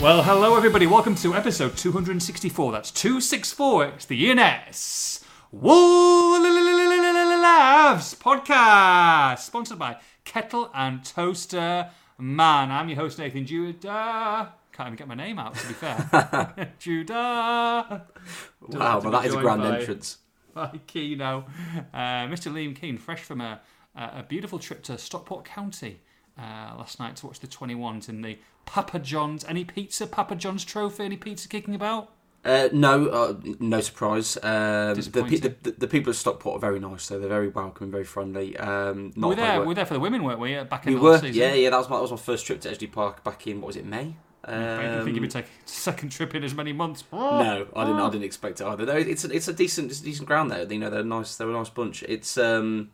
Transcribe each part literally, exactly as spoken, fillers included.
Well, hello everybody, welcome to episode two hundred sixty-four, that's two sixty-four, it's the E N S Wolves podcast, sponsored by Kettle and Toaster Man. I'm your host Nathan Judah, can't even get my name out to be fair, Judah. Wow, well that is a grand by, entrance. By Kino, uh, Mister Liam Keane, fresh from a, a beautiful trip to Stockport County. Uh, last night to watch the twenty-ones in the Papa John's. Any pizza? Papa John's trophy? Any pizza kicking about? Uh, no, uh, no surprise. Um, the, the, the people at Stockport are very nice, so they're very welcoming, very friendly. Um, not we were there. We were there for the women, weren't we? Uh, back in we the were, last season. Yeah, yeah. That was my that was my first trip to Edgeley Park back in what was it, May? Um, I didn't think you'd be taking a second trip in as many months. Oh, no, I didn't. Oh. I didn't expect it either. No, it's a, it's a decent it's a decent ground there. You know, they're nice. They're a nice bunch. It's. Um,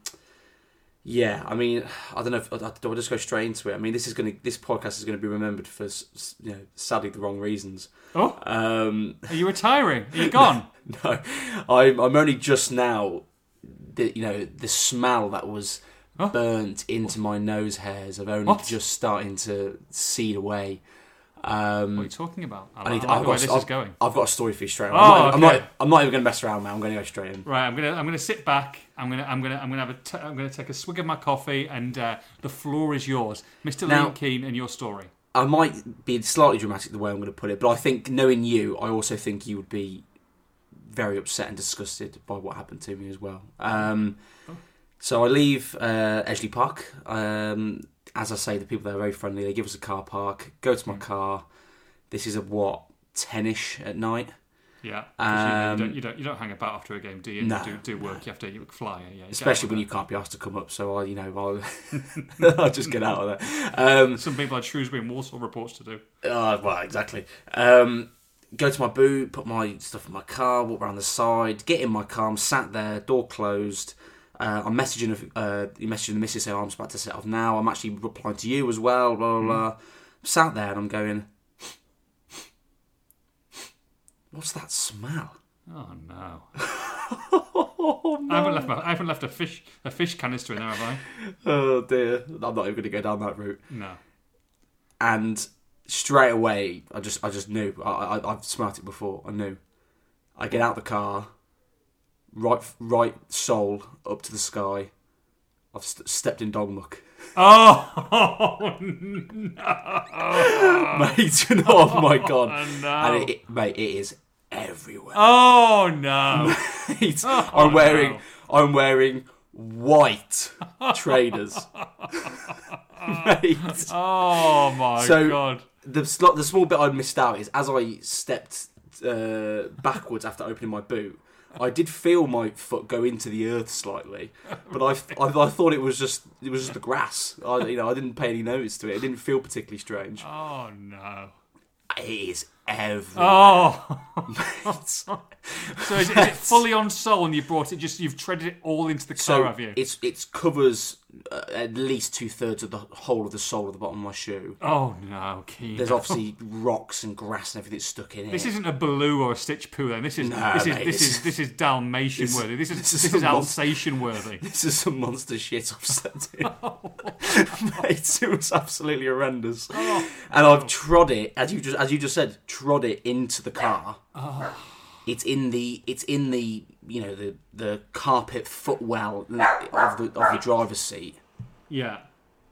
Yeah, I mean, I don't know. If, I, do I just go straight into it? I mean, this is going to this podcast is going to be remembered for, you know, sadly the wrong reasons. Oh, um, are you retiring? Are you gone? No, no, I'm. I'm only just now. The, you know, the smell that was oh. burnt into my nose hairs. I've only what? just starting to seed away. Um, what are you talking about? I, I need, I like I've got, this I've, is going. I've got a story for you straight away. Oh, I'm, not, okay. I'm, not, I'm not even going to mess around, man. I'm going to go straight in. Right, I'm going to I'm going to sit back. I'm going to I'm going to I'm going to have a t- I'm going to take a swig of my coffee, and uh, the floor is yours, Mister Liam Keane, and your story. I might be slightly dramatic the way I'm going to put it, but I think knowing you, I also think you would be very upset and disgusted by what happened to me as well. Um, oh. So I leave uh, Edgeley Park. Um, As I say, the people there are very friendly. They give us a car park. Go to my mm. car. This is a what ten-ish at night. Yeah, um, you, don't, you don't you don't hang about after a game, do you? No, do, do work. No. You have to you fly. Yeah, you especially when you can't be asked to come up. So I, you know, I'll, I'll just get out of there. Um, Some people had Shrewsbury and Walsall reports to do. Uh, well, exactly. Um, go to my boot, put my stuff in my car, walk around the side, get in my car. I'm sat there, door closed. Uh, I'm messaging, uh, messaging the missus saying, oh, I'm about to set off now. I'm actually replying to you as well. Blah, blah, blah. Mm. I'm sat there and I'm going, what's that smell? Oh, no. Oh, no. I haven't left my, I haven't left a fish a fish canister in there, have I? Oh, dear. I'm not even going to go down that route. No. And straight away, I just I just knew. I, I, I've smelled it before. I knew. I get out the car. Right, right, sole up to the sky. I've st- stepped in dog muck. Oh, oh no, mate! Oh my god! Oh, no. And it, it, mate, it is everywhere. Oh no, mate! Oh, I'm wearing, no. I'm wearing white trainers, mate. Oh my so god! The the small bit I missed out is as I stepped uh, backwards after opening my boot. I did feel my foot go into the earth slightly, but I, I, I thought it was just it was just the grass. I, you know, I didn't pay any notice to it. It didn't feel particularly strange. Oh no! It is everywhere. Oh, so is it, is it fully on sole, and you brought it? Just you've treaded it all into the car, so have you? It's it covers uh, at least two thirds of the whole of the sole of the bottom of my shoe. Oh no, Keane. There's obviously rocks and grass and everything stuck in it. This isn't a Baloo or a Stitch Poo, then. This is no, this mate, is this is this is Dalmatian this, worthy. This is this is, this is Alsatian mon- worthy. This is some monster shit I've stepped in. Oh. Mate, it was absolutely horrendous. Oh. And I've trod it as you just as you just said. Trod it into the car. Oh. It's in the it's in the you know the, the carpet footwell of the of the driver's seat. Yeah,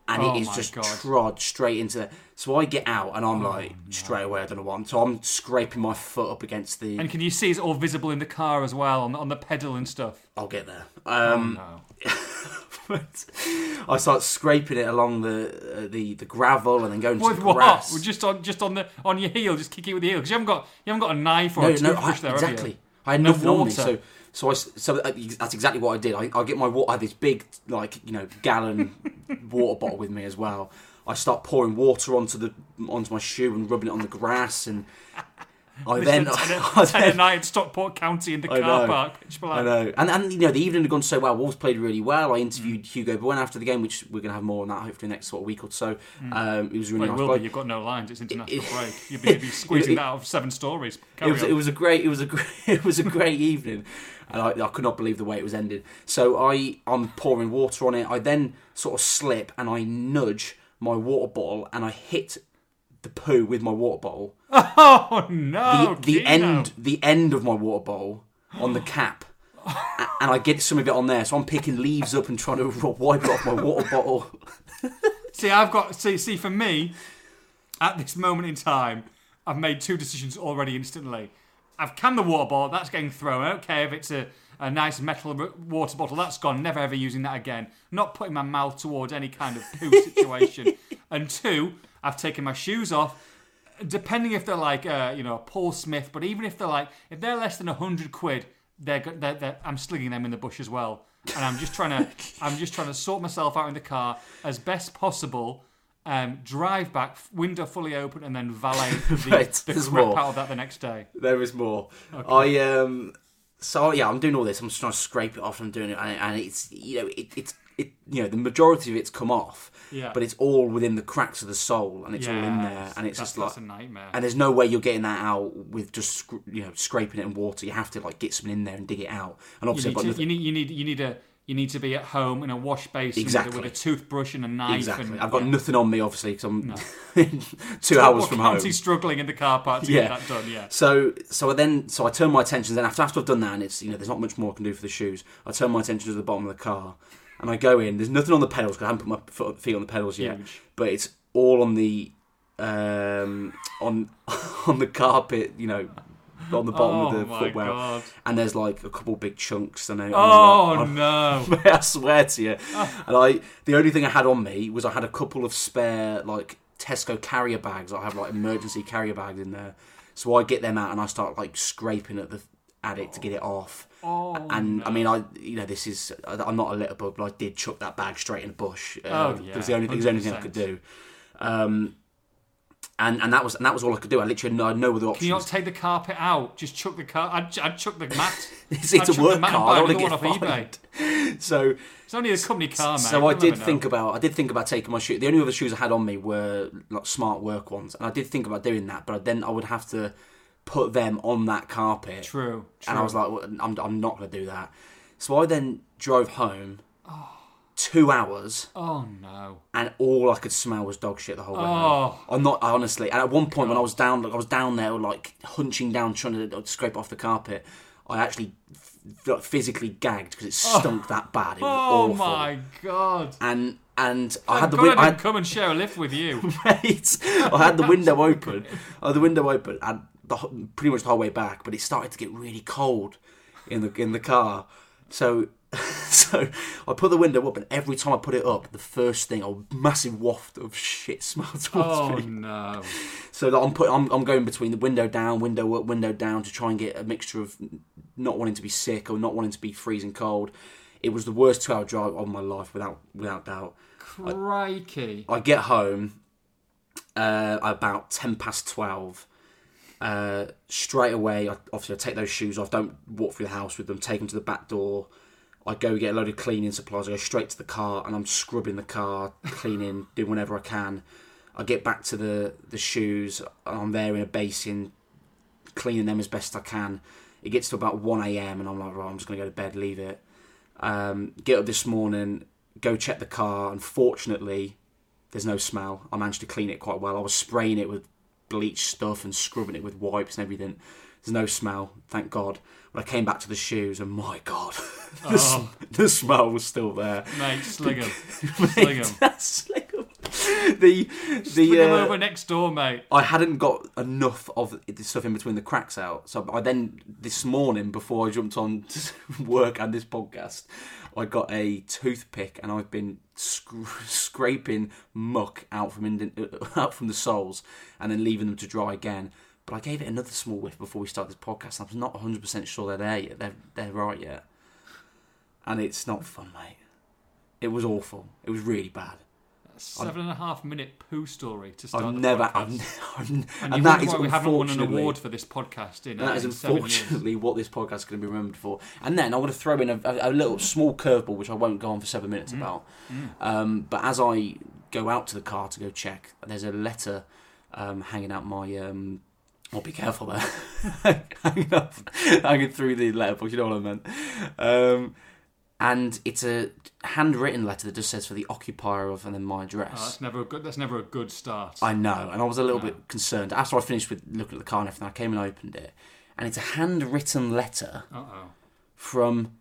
and oh it is just God. trod straight into there. So I get out and I'm oh like no. straight away. I don't know what. I'm, so I'm scraping my foot up against the. And can you see it's all visible in the car as well on the, on the pedal and stuff? I'll get there. Um, oh no. I start scraping it along the uh, the, the gravel and then going to the what? grass. Just on just on the on your heel, just kick it with the heel because you haven't got you haven't got a knife or no, a no, toothbrush there. Exactly, have you? I had no nothing water. on me, so so I, so that's exactly what I did. I, I get my water. I had this big like you know gallon water bottle with me as well. I start pouring water onto the onto my shoe and rubbing it on the grass and. I then, I then at night in Stockport County in the I car know, park. I know, and and you know the evening had gone so well. Wolves played really well. I interviewed mm. Hugo Bourne after the game, which we're going to have more on that hopefully next sort of week or so. Mm. Um, it was really well, nice. Will be, you've got no lines. It's international it, it, break. You'd be, you'd be squeezing it, it, that out of seven stories. It was, it was a great. It was a great, it was a great evening, and I, I could not believe the way it was ended. So I I'm pouring water on it. I then sort of slip and I nudge my water bottle and I hit the poo with my water bottle. Oh no! The, the end, the end of my water bottle on the cap, and I get some of it on there. So I'm picking leaves up and trying to wipe off my water bottle. See, I've got see, see for me, at this moment in time, I've made two decisions already instantly. I've canned the water bottle. That's getting thrown. I don't care if it's a, a nice metal water bottle. That's gone. Never ever using that again. Not putting my mouth towards any kind of poo situation. And two, I've taken my shoes off. Depending if they're like, uh, you know, Paul Smith, but even if they're like, if they're less than a hundred quid, they're, they're, they're, I'm slinging them in the bush as well. And I'm just trying to, I'm just trying to sort myself out in the car as best possible. Um, drive back, window fully open, and then valet the, right, the crap more. out of that the next day. There is more. Okay. I um, so yeah, I'm doing all this. I'm just trying to scrape it off. I'm doing it, and, and it's you know, it, it's it you know, the majority of it's come off. Yeah. But it's all within the cracks of the soul, and it's yeah, all in there, and it's that's, just like that's a nightmare. And there's no way you're getting that out with just you know scraping it in water. You have to like get something in there and dig it out. And obviously, you need to, you need you need, you need a. You need to be at home in a wash basin exactly. with, a, with a toothbrush and a knife. Exactly. And, I've got yeah. nothing on me, obviously, because I'm no. two Stockport hours from County home. Struggling in the car park to yeah. get that done. Yeah. So, so I then, so I turn my attention. Then after, after I've done that, and it's you know, there's not much more I can do for the shoes. I turn my attention to the bottom of the car, and I go in. There's nothing on the pedals because I haven't put my foot, feet on the pedals yet. Huge. But it's all on the, um, on on the carpet. You know. On the bottom oh of the footwell, God. And there's like a couple big chunks. And I, oh I like, no! I swear to you. Oh. And I, the only thing I had on me was I had a couple of spare like Tesco carrier bags. I have like emergency carrier bags in there, so I get them out and I start like scraping at the at it oh. to get it off. Oh, and no. I mean, I you know this is I'm not a little bug, but I did chuck that bag straight in the bush. Uh, oh yeah, it was the only, it was the only thing I could do. Um, And and that was and that was all I could do. I literally had no other options. Can you not take the carpet out? Just chuck the car. I'd, I'd chuck the mat. it's it's a work car. I don't want to get fined. eBay. So it's only a company car, man. So I did think know. about I did think about taking my shoes. The only other shoes I had on me were like smart work ones, and I did think about doing that. But then I would have to put them on that carpet. True. true. And I was like, well, I'm I'm not going to do that. So I then drove home. Oh. Two hours. Oh no! And all I could smell was dog shit the whole way. Oh, now. I'm not I honestly. And at one point God. when I was down, like I was down there, like hunching down, trying to scrape off the carpet. I actually f- physically gagged because it stunk oh. that bad. It was oh awful. my God! And and Thank I had the window. I had, come and share a lift with you, mate. I had the window open. I had the window open, and the, pretty much the whole way back. But it started to get really cold in the in the car, so. So I put the window up, and every time I put it up, the first thing a massive waft of shit smells towards oh, me. Oh no! So that I'm putting, I'm, I'm going between the window down, window up, window down to try and get a mixture of not wanting to be sick or not wanting to be freezing cold. It was the worst two-hour drive of my life, without without doubt. Crikey! I, I get home uh, about ten past twelve. Uh, straight away, I, obviously, I take those shoes off. Don't walk through the house with them. Take them to the back door. I go get a load of cleaning supplies. I go straight to the car, and I'm scrubbing the car, cleaning, doing whatever I can. I get back to the, the shoes, and I'm there in a basin, cleaning them as best I can. It gets to about one a.m., and I'm like, right, I'm just going to go to bed, leave it. Um, get up this morning, go check the car. Unfortunately, there's no smell. I managed to clean it quite well. I was spraying it with bleach stuff and scrubbing it with wipes and everything. There's no smell, thank God. But I came back to the shoes, and my God, the, oh. sm- the smell was still there. Mate, sling them. Sling them. Sling them. The, the, sling them uh, over next door, mate. I hadn't got enough of the stuff in between the cracks out. So I then, this morning, before I jumped on to work and this podcast, I got a toothpick, and I've been sc- scraping muck out from, in- out from the soles and then leaving them to dry again. But I gave it another small whiff before we started this podcast. I was not one hundred percent sure they're there yet. They're, they're right yet. And it's not fun, mate. It was awful. It was really bad. That's seven I, and a half minute poo story to start I've the never, podcast. I've never... And, and that is why we haven't won an award for this podcast in That is in unfortunately what this podcast is going to be remembered for. And then I want to throw in a, a, a little small curveball, which I won't go on for seven minutes mm. about. Mm. Um, but as I go out to the car to go check, there's a letter um, hanging out my... Um, I'll be careful there. Hanging through the letterbox, you know what I meant. Um, And it's a handwritten letter that just says for the occupier of and then my address. Oh, that's never a good. That's never a good start. I know, and I was a little no. bit concerned after I finished with looking at the car and everything. I came and opened it, and it's a handwritten letter Uh-oh. from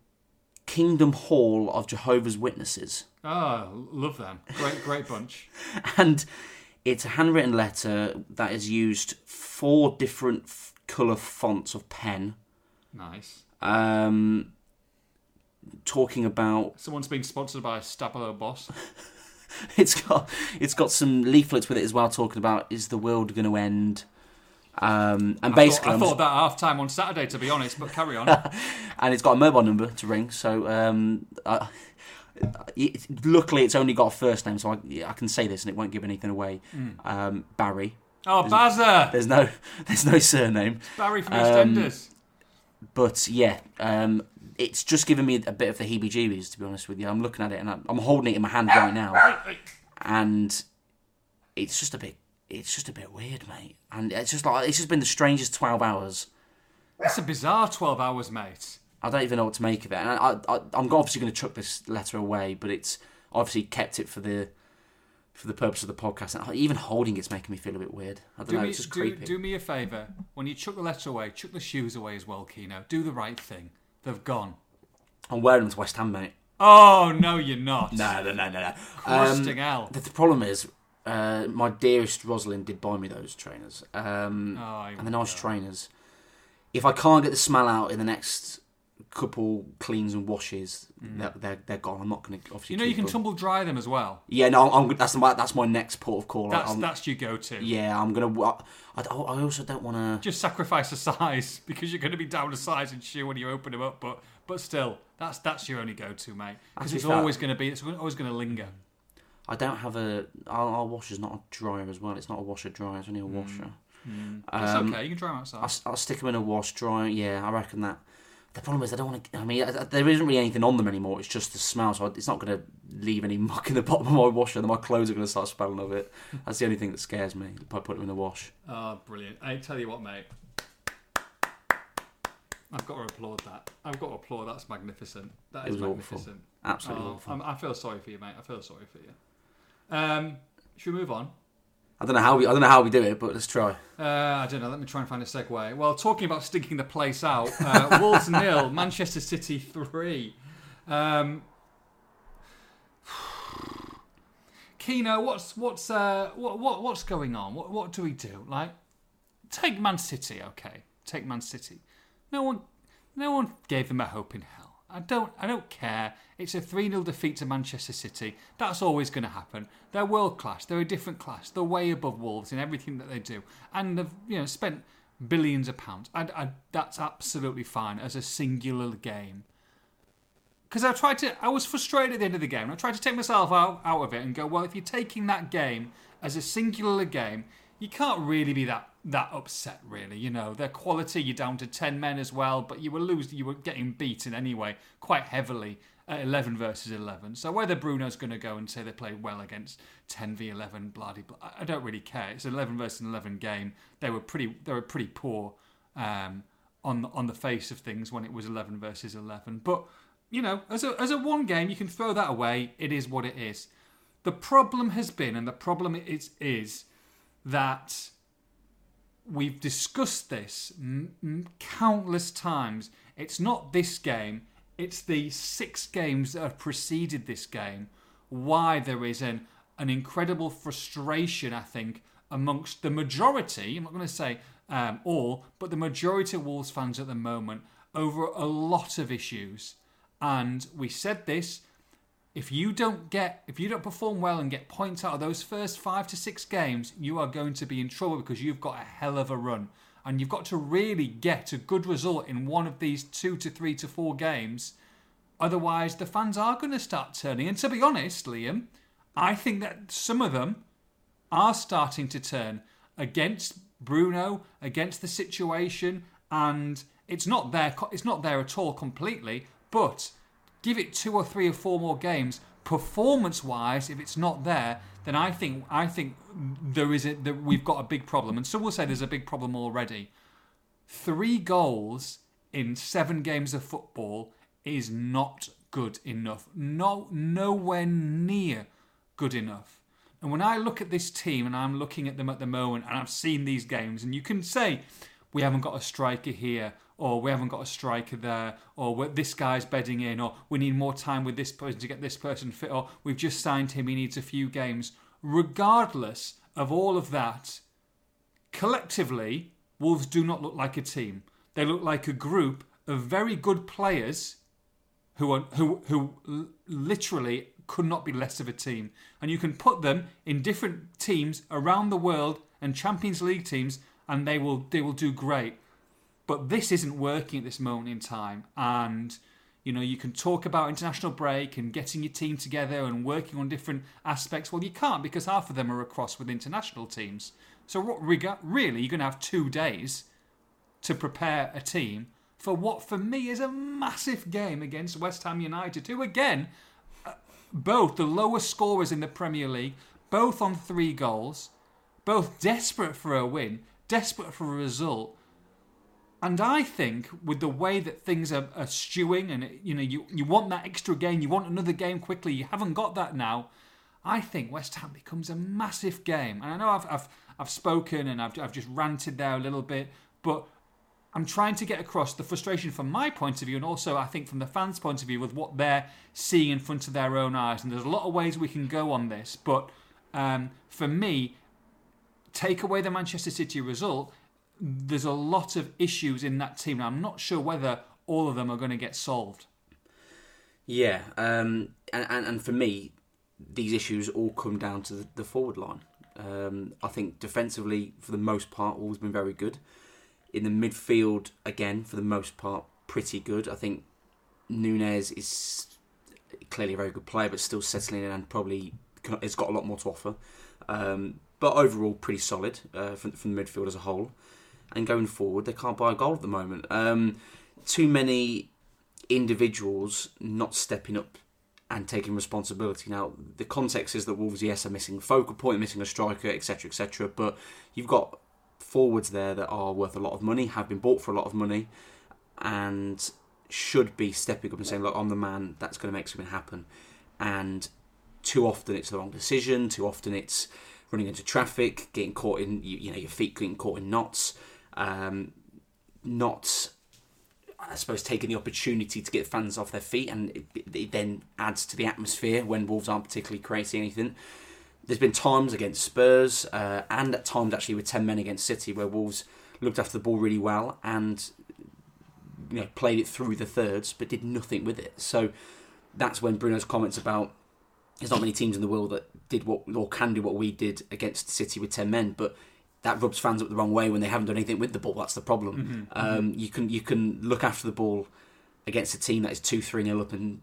Kingdom Hall of Jehovah's Witnesses. Ah, oh, love them. Great, great bunch. And it's a handwritten letter that is used four different f- colour fonts of pen. Nice. Um. Talking about someone's being sponsored by Stabilo Boss. it's got it's got some leaflets with it as well, talking about is the world going to end? Um, and I basically, thought, I thought that half time on Saturday, to be honest. But carry on. And it's got a mobile number to ring. So um, uh, it, luckily, it's only got a first name, so I, I can say this and it won't give anything away. Mm. Um, Barry. Oh, Bazza. There's no there's no surname. It's Barry from EastEnders. Um, but yeah. Um, It's just giving me a bit of the heebie-jeebies, to be honest with you. I'm looking at it and I'm holding it in my hand right now, and it's just a bit, it's just a bit weird, mate. And it's just like it's just been the strangest twelve hours. That's a bizarre twelve hours, mate. I don't even know what to make of it. And I, I, I'm obviously going to chuck this letter away, but it's obviously kept it for the for the purpose of the podcast. And even holding it's making me feel a bit weird. I don't do know. Me, it's just do, creepy. Do me a favour. When you chuck the letter away, chuck the shoes away as well, Kino. Do the right thing. They've gone. I'm wearing them to West Ham, mate. Oh, no, you're not. no, no, no, no, no. Crusting um, out. The, the problem is, uh, my dearest Rosalind did buy me those trainers. Um, oh, and the nice trainers. If I can't get the smell out in the next couple cleans and washes, mm. they're, they're they're gone. I'm not going to obviously. You know, you can them. tumble dry them as well. Yeah, no, I'm, I'm, that's my that's my next port of call. That's I'm, that's your go-to. Yeah, I'm gonna. I, I also don't want to just sacrifice a size because you're going to be down a size in shoe when you open them up. But but still, that's that's your only go-to, mate. Because it's always going to be. It's always going to linger. I don't have a. Our, our washer's not a dryer as well. It's not a washer dryer. It's only a washer. Mm. Mm. That's um, okay. You can dry them outside. I'll, I'll stick them in a wash dryer. Yeah, I reckon that. The problem is I don't want to... I mean, there isn't really anything on them anymore. It's just the smell, so it's not going to leave any muck in the bottom of my washer. Then my clothes are going to start smelling of it. That's the only thing that scares me, if I put them in the wash. Oh, brilliant. I tell you what, mate. I've got to applaud that. I've got to applaud. That's magnificent. That is magnificent. Awful. Absolutely oh, awful. I'm, I feel sorry for you, mate. I feel sorry for you. Um, should we move on? I don't know how we I don't know how we do it, but let's try. Uh, I don't know. Let me try and find a segue. Well, talking about stinking the place out, uh, Wolves nil, Manchester City three. Um, Kino, what's what's uh, what, what what's going on? What what do we do? Like, take Man City, okay? Take Man City. No one, no one gave them a hope in hell. I don't I don't care. It's a three nil defeat to Manchester City. That's always going to happen. They're world class. They're a different class. They're way above Wolves in everything that they do. And they've, you know, spent billions of pounds. I, I, that's absolutely fine as a singular game. Because I tried to, I was frustrated at the end of the game. I tried to take myself out, out of it and go, well, if you're taking that game as a singular game, you can't really be that that upset, really. You know, their quality, you're down to ten men as well, but you were losing, you were getting beaten anyway, quite heavily at eleven versus eleven. So whether Bruno's going to go and say they played well against ten v eleven, bloody, blah, I don't really care. It's an eleven versus eleven game. They were pretty, they were pretty poor um, on on the face of things when it was eleven versus eleven. But you know, as a as a one game, you can throw that away. It is what it is. The problem has been, and the problem is is that. We've discussed this m- m- countless times. It's not this game. It's the six games that have preceded this game. Why there is an, an incredible frustration, I think, amongst the majority. I'm not going to say um, all, but the majority of Wolves fans at the moment over a lot of issues. And we said this. If you don't get, if you don't perform well and get points out of those first five to six games, you are going to be in trouble because you've got a hell of a run. And you've got to really get a good result in one of these two to three to four games. Otherwise, the fans are going to start turning. And to be honest, Liam, I think that some of them are starting to turn against Bruno, against the situation. And it's not there, it's not there at all completely, but... Give it two or three or four more games. Performance-wise, if it's not there, then I think I think there is a, there, we've got a big problem. And some will say there's a big problem already. Three goals in seven games of football is not good enough. No, nowhere near good enough. And when I look at this team, and I'm looking at them at the moment, and I've seen these games, and you can say, we haven't got a striker here, or we haven't got a striker there, or this guy's bedding in, or we need more time with this person to get this person fit, or we've just signed him, he needs a few games. Regardless of all of that, collectively, Wolves do not look like a team. They look like a group of very good players who are, who who literally could not be less of a team. And you can put them in different teams around the world and Champions League teams, and they will they will do great. But this isn't working at this moment in time. And, you know, you can talk about international break and getting your team together and working on different aspects. Well, you can't, because half of them are across with international teams. So what really, you're going to have two days to prepare a team for what, for me, is a massive game against West Ham United, who, again, both the lowest scorers in the Premier League, both on three goals, both desperate for a win, desperate for a result. And I think with the way that things are, are stewing, and you know, you, you want that extra game, you want another game quickly, you haven't got that now. I think West Ham becomes a massive game. And I know I've I've, I've spoken and I've, I've just ranted there a little bit, but I'm trying to get across the frustration from my point of view, and also I think from the fans' point of view with what they're seeing in front of their own eyes. And there's a lot of ways we can go on this, but um, for me, take away the Manchester City result, there's a lot of issues in that team. I'm not sure whether all of them are going to get solved. Yeah, um, and, and, and for me, these issues all come down to the, the forward line. Um, I think defensively, for the most part, Wolves been very good. In the midfield, again, for the most part, pretty good. I think Nunes is clearly a very good player, but still settling in and probably has got a lot more to offer. Um, but overall, pretty solid uh, from, from the midfield as a whole. And going forward, they can't buy a goal at the moment. Um, too many individuals not stepping up and taking responsibility. Now, the context is that Wolves, yes, are missing focal point, missing a striker, et cetera, et cetera. But you've got forwards there that are worth a lot of money, have been bought for a lot of money, and should be stepping up and saying, look, I'm the man, that's going to make something happen. And too often it's the wrong decision, too often it's running into traffic, getting caught in, you, you know, your feet getting caught in knots, um, not, I suppose, taking the opportunity to get fans off their feet, and it, it then adds to the atmosphere when Wolves aren't particularly creating anything. There's been times against Spurs uh, and at times actually with ten men against City where Wolves looked after the ball really well and, you know, played it through the thirds but did nothing with it. So that's when Bruno's comments about there's not many teams in the world that did what or can do what we did against City with ten men, but that rubs fans up the wrong way when they haven't done anything with the ball. That's the problem. Mm-hmm, um, mm-hmm. You can you can look after the ball against a team that is two three nil up and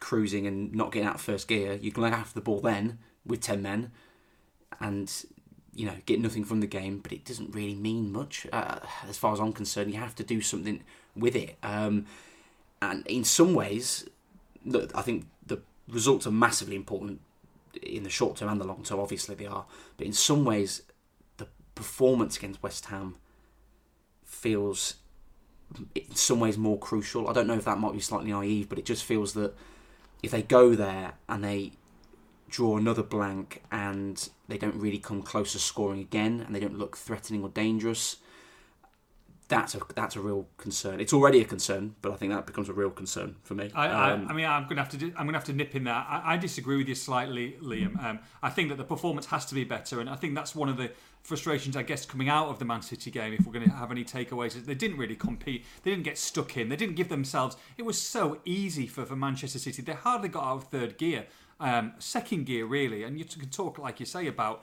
cruising and not getting out of first gear. You can look after the ball then with ten men and, you know, get nothing from the game, but it doesn't really mean much. Uh, as far as I'm concerned, you have to do something with it. Um, and in some ways, look, I think the results are massively important in the short term and the long term, obviously they are. But in some ways, the performance against West Ham feels in some ways more crucial. I don't know if that might be slightly naive, but it just feels that if they go there and they draw another blank and they don't really come close to scoring again and they don't look threatening or dangerous, that's a that's a real concern. It's already a concern, but I think that becomes a real concern for me. I, I, um, I mean, I'm gonna have to do, I'm gonna have to nip in there. I, I disagree with you slightly, Liam. Um, I think that the performance has to be better, and I think that's one of the frustrations, I guess, coming out of the Man City game. If we're going to have any takeaways, is they didn't really compete. They didn't get stuck in. They didn't give themselves. It was so easy for, for Manchester City. They hardly got out of third gear. Um, second gear, really, and you can talk, like you say, about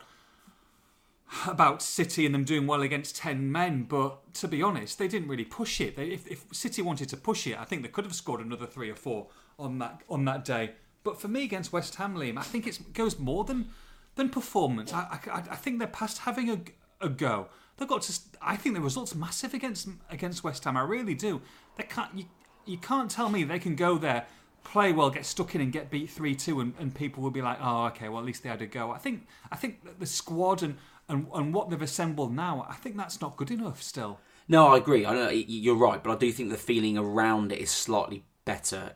about City and them doing well against ten men, but to be honest, they didn't really push it. They, if, if City wanted to push it, I think they could have scored another three or four on that on that day. But for me, against West Ham, Liam, I think it's, it goes more than than performance. I, I, I think they're past having a, a go. They've got to. I think the result's massive against against West Ham. I really do. They can't. You, you can't tell me they can go there, play well, get stuck in and get beat three two, and, and people will be like, oh, okay, well, at least they had a go. I think I think that the squad and, and, and what they've assembled now, I think that's not good enough still. No, I agree. I know you're right, but I do think the feeling around it is slightly better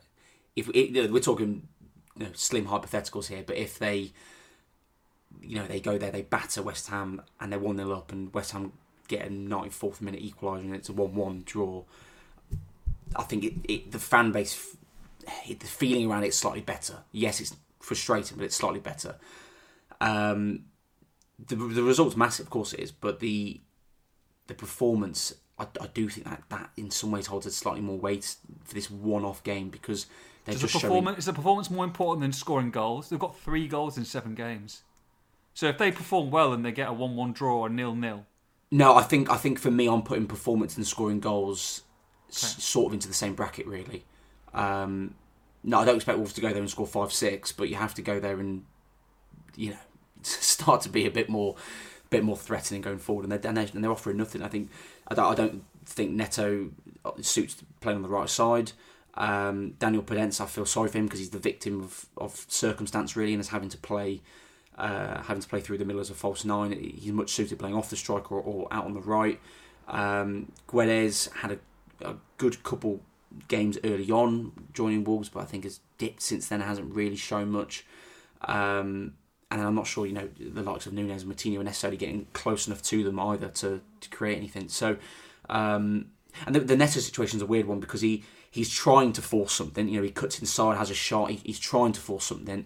if it, we're talking you know, slim hypotheticals here, but if they, you know, they go there, they batter West Ham and they're one nil up, and West Ham get a ninety-fourth minute equaliser and it's a one one draw. I think it, it the fan base, it, the feeling around it's slightly better. Yes, it's frustrating, but it's slightly better. Um, the the result's massive, of course it is, but the the performance, I, I do think that that in some ways holds a slightly more weight for this one-off game because they're Does just the performance, showing. Is the performance more important than scoring goals? They've got three goals in seven games, so if they perform well and they get a one one draw or nil nil. No, I think I think for me, I'm putting performance and scoring goals okay. s- sort of into the same bracket, really. Um, no, I don't expect Wolves to go there and score five six, but you have to go there and, you know, start to be a bit more, bit more threatening going forward. And they're and they're, and they're offering nothing. I think I don't, I don't think Neto suits playing on the right side. Um, Daniel Podence, I feel sorry for him because he's the victim of, of circumstance really, and is having to play. Uh, having to play through the middle as a false nine. He's much suited playing off the striker or, or out on the right. Um, Guedes had a, a good couple games early on joining Wolves, but I think has dipped since then, hasn't really shown much. Um, and I'm not sure, you know, the likes of Nunes and Moutinho are necessarily getting close enough to them either to, to create anything. So, um, and the, the Neto situation is a weird one because he, he's trying to force something. You know, he cuts inside, has a shot, he, he's trying to force something,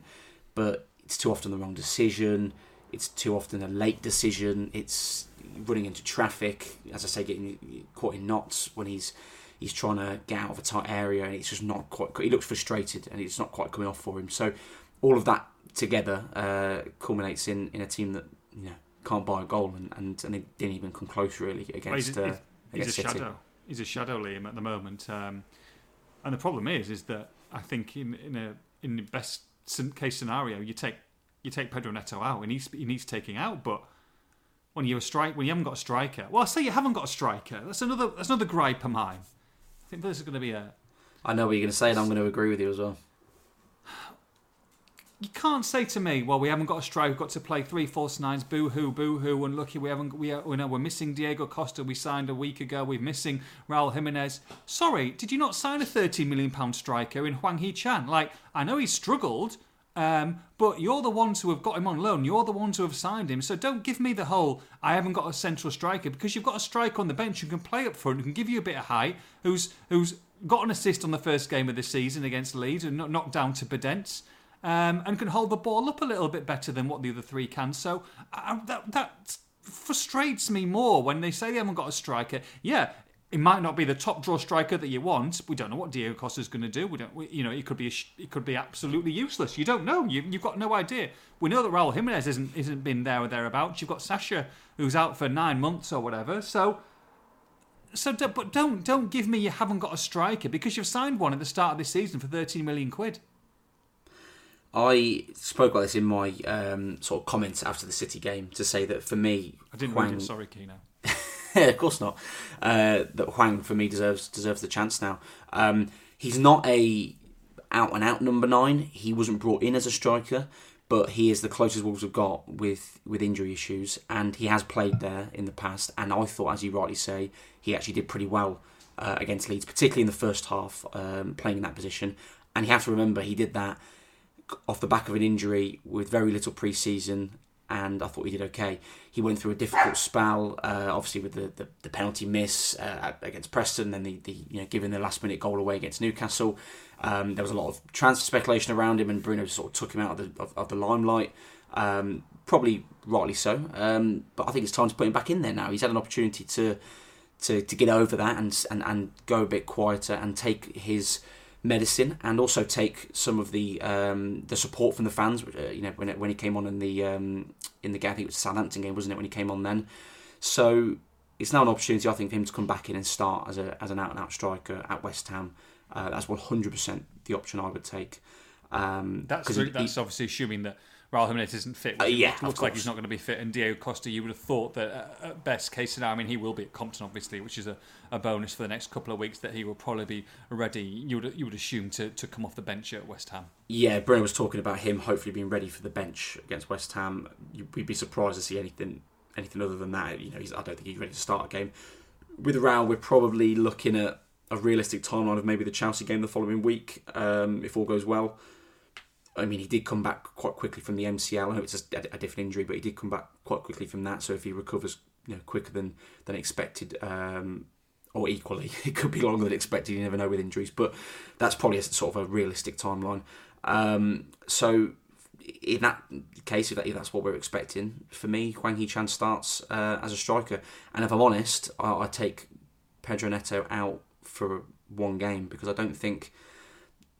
but it's too often the wrong decision. It's too often a late decision. It's running into traffic. As I say, getting caught in knots when he's he's trying to get out of a tight area, and it's just not quite. He looks frustrated, and it's not quite coming off for him. So all of that together uh, culminates in, in a team that you know can't buy a goal, and, and, and they didn't even come close really against. Well, he's, uh, he's, against he's a City. shadow. He's a shadow, Liam, at the moment. Um, and the problem is, is that I think in in a in the best case scenario, you take you take Pedro Neto out, and he's, he needs taking out. But when you a strike, when you haven't got a striker, well, I say you haven't got a striker. That's another that's another gripe of mine. I think this is going to be a. I know what you're going to say, and I'm going to agree with you as well. You can't say to me, well, we haven't got a striker. We've got to play three false nines. Boo hoo, boo hoo. Unlucky, we haven't. We you know we're missing Diego Costa. We signed a week ago. We're missing Raúl Jiménez. Sorry, did you not sign a thirteen million pound striker in Hwang Hee-chan? Like, I know he's struggled, um, but you're the ones who have got him on loan. You're the ones who have signed him. So don't give me the whole I haven't got a central striker, because you've got a striker on the bench who can play up front, who can give you a bit of height, who's who's got an assist on the first game of the season against Leeds and knocked down to Podence. Um, and can hold the ball up a little bit better than what the other three can. So uh, that, that frustrates me more when they say they haven't got a striker. Yeah, it might not be the top draw striker that you want. We don't know what Diego Costa is going to do. We don't, we, you know, it could be a, it could be absolutely useless. You don't know. You, you've got no idea. We know that Raúl Jiménez isn't isn't been there or thereabouts. You've got Sasha who's out for nine months or whatever. So. So, do, but don't don't give me you haven't got a striker, because you've signed one at the start of this season for thirteen million quid. I spoke about this in my um, sort of comments after the City game to say that for me, I didn't Hwang... read it. Sorry, Kino. Of course not. Uh, that Hwang for me deserves deserves the chance now. Um, he's not a out and out number nine. He wasn't brought in as a striker, but he is the closest Wolves have got with with injury issues, and he has played there in the past. And I thought, as you rightly say, he actually did pretty well uh, against Leeds, particularly in the first half, um, playing in that position. And you have to remember, he did that off the back of an injury with very little pre-season, and I thought he did okay. He went through a difficult spell, uh, obviously with the, the, the penalty miss uh, against Preston, then the, the you know giving the last minute goal away against Newcastle. Um, there was a lot of transfer speculation around him, and Bruno sort of took him out of the of, of the limelight. Um, probably rightly so, um, but I think it's time to put him back in there now. He's had an opportunity to to, to get over that and, and and go a bit quieter and take his medicine, and also take some of the um, the support from the fans. Uh, you know, when it, when he came on in the um, in the game, I think it was the Southampton game, wasn't it? When he came on then, so it's now an opportunity, I think, for him to come back in and start as a as an out and out striker at West Ham. Uh, that's one hundred percent the option I would take. Um, that's he, that's he, obviously assuming that Raúl Jiménez isn't fit. Uh, yeah, it looks like he's not going to be fit. And Diego Costa, you would have thought that at best case scenario, I mean, he will be at Compton, obviously, which is a, a bonus for the next couple of weeks, that he will probably be ready, you would you would assume, to, to come off the bench at West Ham. Yeah, Bruno was talking about him hopefully being ready for the bench against West Ham. We'd be surprised to see anything anything other than that. You know, he's, I don't think he's ready to start a game. With Raúl, we're probably looking at a realistic timeline of maybe the Chelsea game the following week, um, if all goes well. I mean, he did come back quite quickly from the M C L. I know it's a, a different injury, but he did come back quite quickly from that. So if he recovers, you know, quicker than than expected, um, or equally, it could be longer than expected. You never know with injuries, but that's probably a, sort of a realistic timeline. Um, so in that case, if, that, if that's what we're expecting, for me, Hwang Hee-chan starts uh, as a striker. And if I'm honest, I, I take Pedro Neto out for one game because I don't think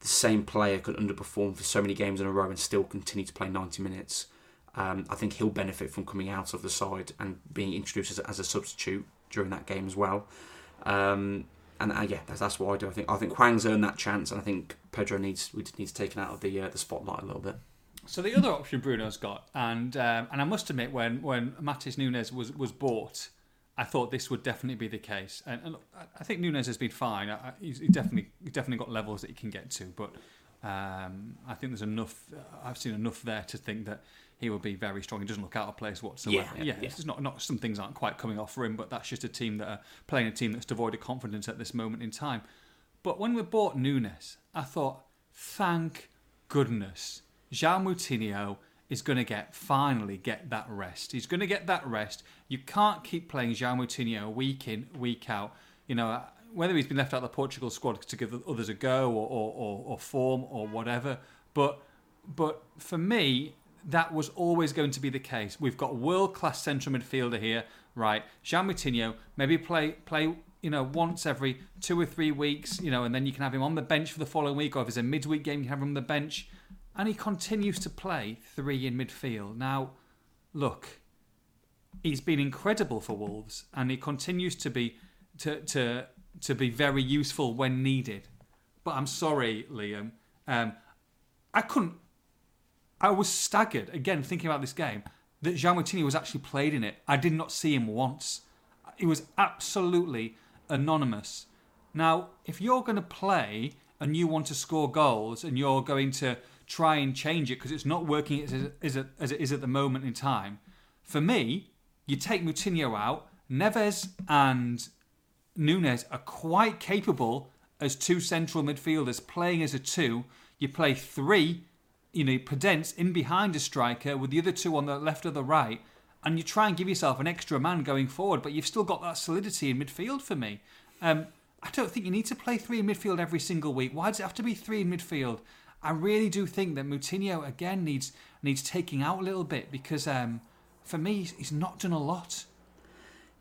the same player could underperform for so many games in a row and still continue to play ninety minutes. Um, I think he'll benefit from coming out of the side and being introduced as a, as a substitute during that game as well. Um, and uh, yeah, that's, that's what I do. I think I think Hwang's earned that chance, and I think Pedro needs we needs taken out of the uh, the spotlight a little bit. So the other option Bruno's got, and um, and I must admit, when when Matías Nunes was was bought, I thought this would definitely be the case, and, and I think Nunes has been fine. I, he's he definitely he definitely got levels that he can get to, but um, I think there's enough. I've seen enough there to think that he will be very strong. He doesn't look out of place whatsoever. Yeah, yeah, yeah. It's not not some things aren't quite coming off for him, but that's just a team that are playing a team that's devoid of confidence at this moment in time. But when we bought Nunes, I thought, thank goodness, João Moutinho is going to get finally get that rest. He's going to get that rest. You can't keep playing João Moutinho week in, week out. You know, whether he's been left out of the Portugal squad to give others a go or or, or, or form or whatever. But but for me, that was always going to be the case. We've got world-class central midfielder here, right? João Moutinho, maybe play play. You know, once every two or three weeks. You know, and then you can have him on the bench for the following week, or if it's a midweek game, you can have him on the bench. And he continues to play three in midfield. Now, look, he's been incredible for Wolves, and he continues to be to to to be very useful when needed. But I'm sorry, Liam, um, I couldn't. I was staggered again thinking about this game that João Moutinho was actually played in it. I did not see him once. He was absolutely anonymous. Now, if you're going to play and you want to score goals and you're going to try and change it because it's not working as it, as it is at the moment in time. For me, you take Moutinho out, Neves and Nunes are quite capable as two central midfielders playing as a two. You play three, you know, Podence in behind a striker with the other two on the left or the right, and you try and give yourself an extra man going forward, but you've still got that solidity in midfield for me. Um, I don't think you need to play three in midfield every single week. Why does it have to be three in midfield? I really do think that Moutinho, again, needs needs taking out a little bit because, um, for me, he's not done a lot.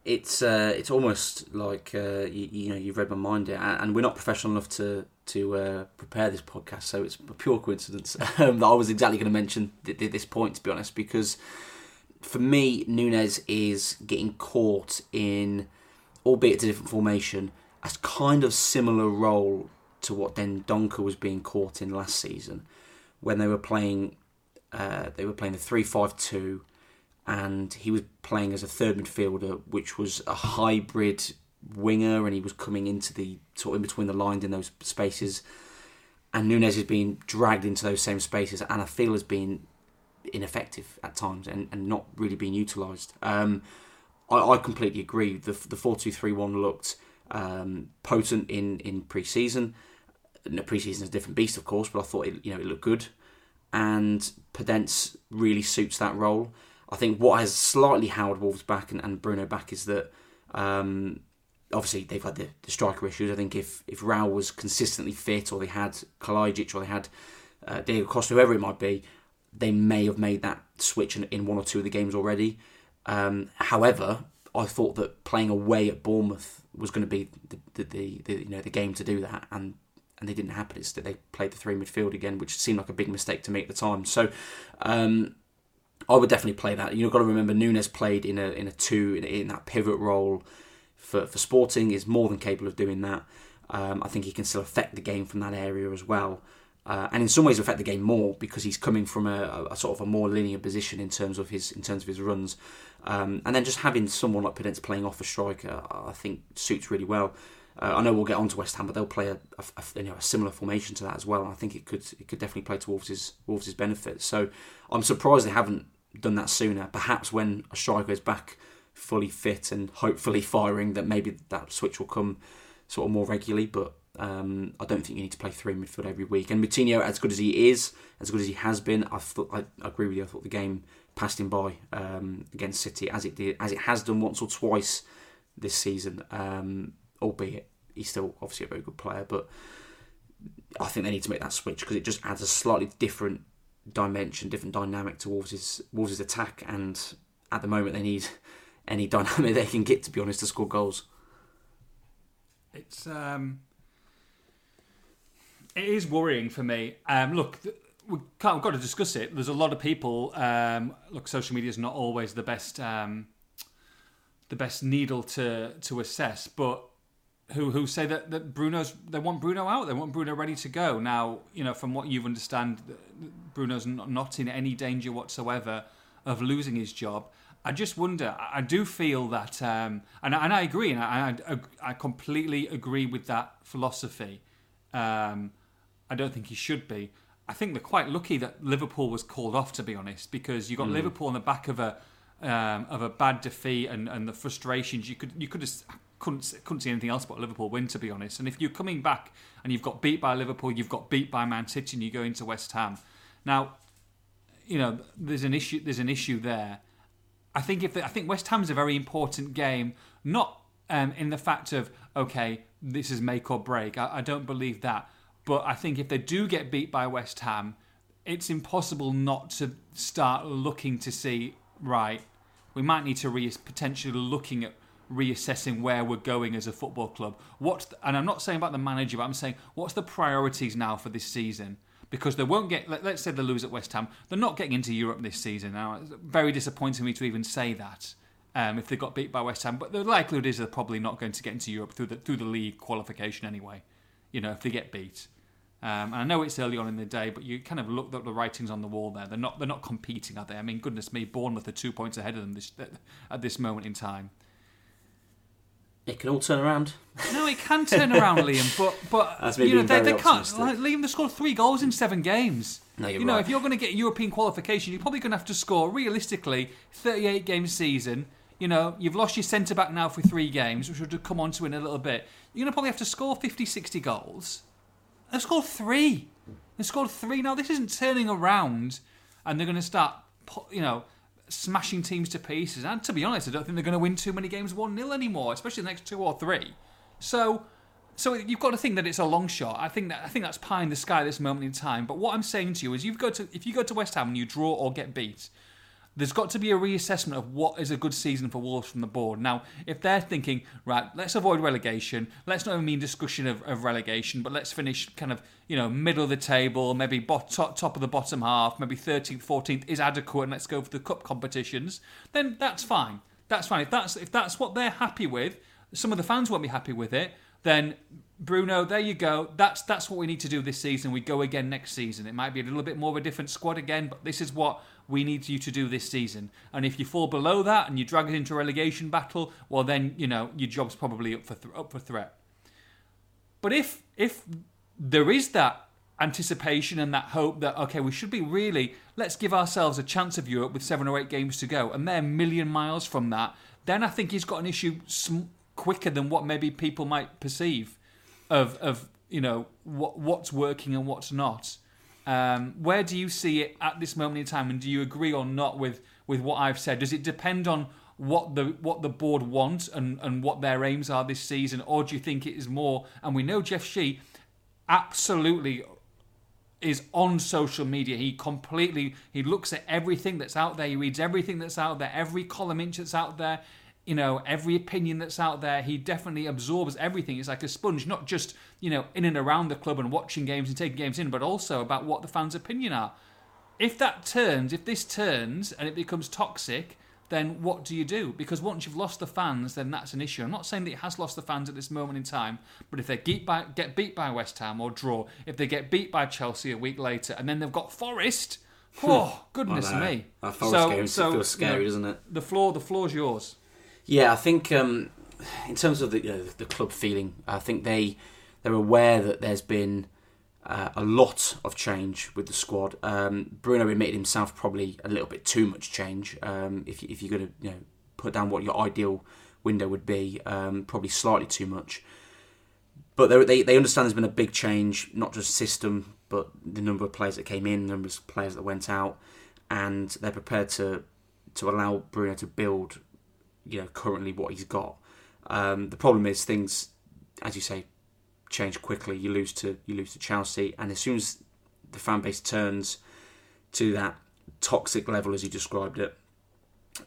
It's uh, it's almost like, uh, you, you know, you've read my mind here, and we're not professional enough to, to uh, prepare this podcast, so it's a pure coincidence um, that I was exactly going to mention th- th- this point, to be honest, because for me, Nunes is getting caught in, albeit it's a different formation, a kind of similar role to what then Donker was being caught in last season, when they were playing, uh, they were playing the three five two, and he was playing as a third midfielder, which was a hybrid winger, and he was coming into the sort of in between the lines in those spaces, and Nunes is being dragged into those same spaces, and I feel has been ineffective at times and, and not really being utilised. Um, I, I completely agree. The the four two three one looked um, potent in in pre-season. No, pre-season is a different beast, of course, but I thought it, you know, it looked good, and Podence really suits that role. I think what has slightly held Wolves back and, and Bruno back is that um, obviously they've had the, the striker issues. I think if if Raúl was consistently fit, or they had Kalajdžić, or they had uh, Diego Costa, whoever it might be, they may have made that switch in, in one or two of the games already. Um, however, I thought that playing away at Bournemouth was going to be the, the, the, the you know the game to do that, and. And they didn't happen. It's that they played the three midfield again, which seemed like a big mistake to me at the time. So um, I would definitely play that. You've got to remember, Nunes played in a in a two in, in that pivot role for, for Sporting. Is more than capable of doing that. Um, I think he can still affect the game from that area as well, uh, and in some ways affect the game more because he's coming from a, a sort of a more linear position in terms of his in terms of his runs. Um, and then just having someone like Podence playing off a striker, I think suits really well. Uh, I know we'll get on to West Ham, but they'll play a, a, a, you know, a similar formation to that as well. And I think it could it could definitely play to Wolves' Wolves' benefit. So I'm surprised they haven't done that sooner. Perhaps when a striker is back fully fit and hopefully firing, that maybe that switch will come sort of more regularly, but um, I don't think you need to play three midfield every week. And Moutinho, as good as he is, as good as he has been, I thought I, I agree with you. I thought the game passed him by um, against City, as it did, as it has done once or twice this season. Um, albeit he's still obviously a very good player, but I think they need to make that switch because it just adds a slightly different dimension, different dynamic to Wolves' Wolves' attack. And at the moment, they need any dynamic they can get, to be honest, to score goals. It's um, it is worrying for me. Um, look, we can't, we've got to discuss it. There's a lot of people. Um, look, social media is not always the best um, the best needle to to assess, but who who say that, that Bruno's they want Bruno out, they want Bruno ready to go. Now, you know, from what you understand, Bruno's not in any danger whatsoever of losing his job. I just wonder. I do feel that, um, and, and I agree, and I, I, I completely agree with that philosophy. Um, I don't think he should be. I think they're quite lucky that Liverpool was called off, to be honest, because you got mm. Liverpool on the back of a um, of a bad defeat and, and the frustrations. You could you could just couldn't couldn't see anything else but a Liverpool win, to be honest. And if you're coming back and you've got beat by Liverpool, you've got beat by Man City, and you go into West Ham. Now, you know there's an issue. There's an issue there. I think if the, I think West Ham's a very important game, not um, in the fact of, okay, this is make or break. I, I don't believe that. But I think if they do get beat by West Ham, it's impossible not to start looking to see, right, we might need to re- potentially looking at reassessing where we're going as a football club. What's the, and I'm not saying about the manager, but I'm saying, what's the priorities now for this season? Because they won't get, let's say they lose at West Ham, they're not getting into Europe this season. Now, it's very disappointing me to even say that um, if they got beat by West Ham. But the likelihood is they're probably not going to get into Europe through the through the league qualification anyway, you know, if they get beat. Um, and I know it's early on in the day, but you kind of looked up the writings on the wall there. They're not they're not competing, are they? I mean, goodness me, Bournemouth are two points ahead of them this, at this moment in time. It can all turn around. No, it can turn around, Liam. But but you know they, they can't. Like, Liam, they scored three goals in seven games. No, you're you know, right. If you're going to get European qualification, you're probably going to have to score realistically thirty-eight game season. You know, you've lost your centre back now for three games, which we'll come on to in a little bit. You're going to probably have to score fifty, sixty goals. They've scored three. They've scored three now. This isn't turning around, and they're going to start, you know, smashing teams to pieces. And to be honest, I don't think they're going to win too many games one nil anymore, especially the next two or three. So so you've got to think that it's a long shot. I think that I think that's pie in the sky at this moment in time. But what I'm saying to you is you've got to if you go to West Ham and you draw or get beat, there's got to be a reassessment of what is a good season for Wolves from the board. Now, if they're thinking, right, let's avoid relegation, let's not even mean discussion of, of relegation, but let's finish kind of, you know, middle of the table, maybe bot, top, top of the bottom half, maybe thirteenth, fourteenth is adequate, and let's go for the cup competitions, then that's fine. That's fine. If that's if that's what they're happy with, some of the fans won't be happy with it, then Bruno, there you go. That's that's what we need to do this season. We go again next season. It might be a little bit more of a different squad again, but this is what we need you to do this season. And if you fall below that and you drag us into a relegation battle, well then, you know, your job's probably up for th- up for threat. But if if there is that anticipation and that hope that, okay, we should be really, let's give ourselves a chance of Europe with seven or eight games to go, and they're a million miles from that, then I think he's got an issue sm- quicker than what maybe people might perceive of, of you know, what what's working and what's not. Um, where do you see it at this moment in time, and do you agree or not with, with what I've said? Does it depend on what the what the board wants and, and what their aims are this season, or do you think it is more? And we know Jeff Shee absolutely is on social media. He completely he looks at everything that's out there. He reads everything that's out there, every column inch that's out there. You know, every opinion that's out there, he definitely absorbs everything. It's like a sponge, not just, you know, in and around the club and watching games and taking games in, but also about what the fans' opinion are. If that turns, if this turns and it becomes toxic, then what do you do? Because once you've lost the fans, then that's an issue. I'm not saying that it has lost the fans at this moment in time, but if they get, by, get beat by West Ham or draw, if they get beat by Chelsea a week later and then they've got Forest, oh, goodness oh, no. me. That Forest so, game so, feels scary, you know, doesn't it? The floor, the floor's yours. Yeah, I think um, in terms of the, you know, the club feeling, I think they they're aware that there's been uh, a lot of change with the squad. Um, Bruno admitted himself probably a little bit too much change. Um, if if you're going to you know put down what your ideal window would be, um, probably slightly too much. But they they understand there's been a big change, not just system, but the number of players that came in, the number of players that went out, and they're prepared to to allow Bruno to build, you know, currently what he's got. Um, the problem is things, as you say, change quickly. You lose to you lose to Chelsea, and as soon as the fan base turns to that toxic level, as you described it,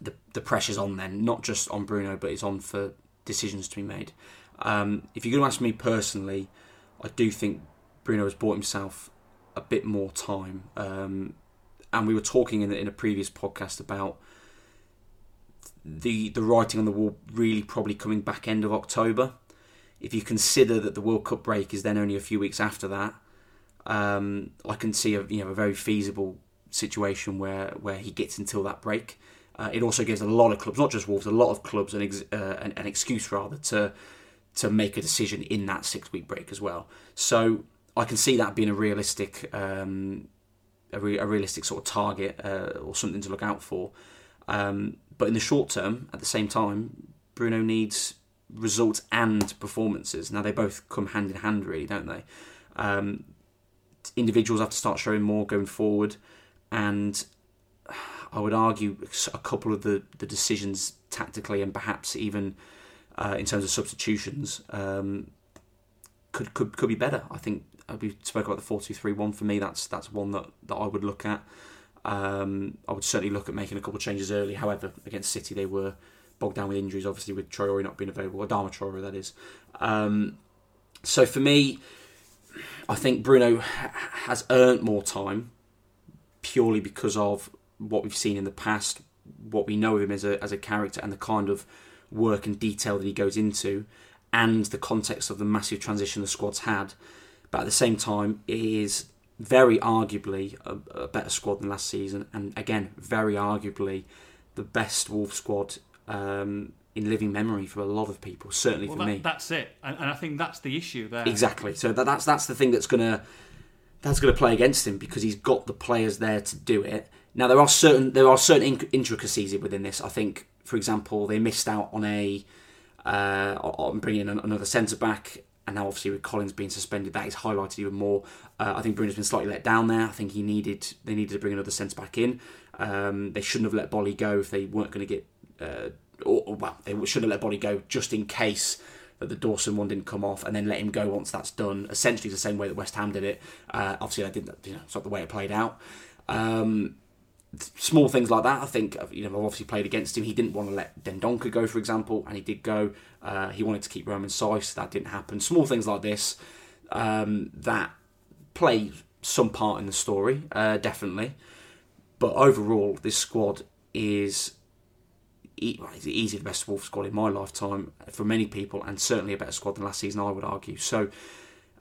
the the pressure's on then, not just on Bruno, but it's on for decisions to be made. Um, if you're going to ask me personally, I do think Bruno has bought himself a bit more time. Um, and we were talking in, the, in a previous podcast about the the writing on the wall really probably coming back end of October. If you consider that the World Cup break is then only a few weeks after that, um, I can see a, you know, a very feasible situation where, where he gets until that break. Uh, it also gives a lot of clubs, not just Wolves, a lot of clubs an, ex, uh, an, an excuse rather to... to make a decision in that six-week break as well. So I can see that being a realistic um, a, re- a realistic sort of target uh, or something to look out for. Um, but in the short term, at the same time, Bruno needs results and performances. Now, they both come hand in hand, really, don't they? Um, individuals have to start showing more going forward. And I would argue a couple of the, the decisions tactically and perhaps even... Uh, in terms of substitutions, um, could could could be better. I think we spoke about the four two three one. For me, that's that's one that, that I would look at. Um, I would certainly look at making a couple of changes early. However, against City, they were bogged down with injuries, obviously with Traore not being available, Adama Traore, that is. Um, so for me, I think Bruno ha- has earned more time purely because of what we've seen in the past, what we know of him as a as a character, and the kind of work and detail that he goes into, and the context of the massive transition the squad's had. But at the same time, it is very arguably a, a better squad than last season, and again, very arguably the best Wolves squad um, in living memory for a lot of people, certainly well, for that, me. That's it, and, and I think that's the issue there. Exactly. So that, that's that's the thing that's gonna that's gonna play against him, because he's got the players there to do it. Now there are certain there are certain intricacies within this. I think, for example, they missed out on a uh, on bringing in another centre back, and now obviously with Collins being suspended, that is highlighted even more. Uh, I think Bruno's been slightly let down there. I think he needed they needed to bring another centre back in. Um, they shouldn't have let Boly go if they weren't going to get, uh, or, or well, they shouldn't have let Boly go just in case that the Dawson one didn't come off, and then let him go once that's done. Essentially, the same way that West Ham did it. Uh, obviously, I didn't. You know, it's not the way it played out. Um, Small things like that, I think, you know, I've obviously played against him. He didn't want to let Dendonka go, for example, and he did go. Uh, he wanted to keep Roman Seiss. That didn't happen. Small things like this um, that play some part in the story, uh, definitely. But overall, this squad is e- well, it's easily the best Wolves squad in my lifetime for many people, and certainly a better squad than last season, I would argue. So...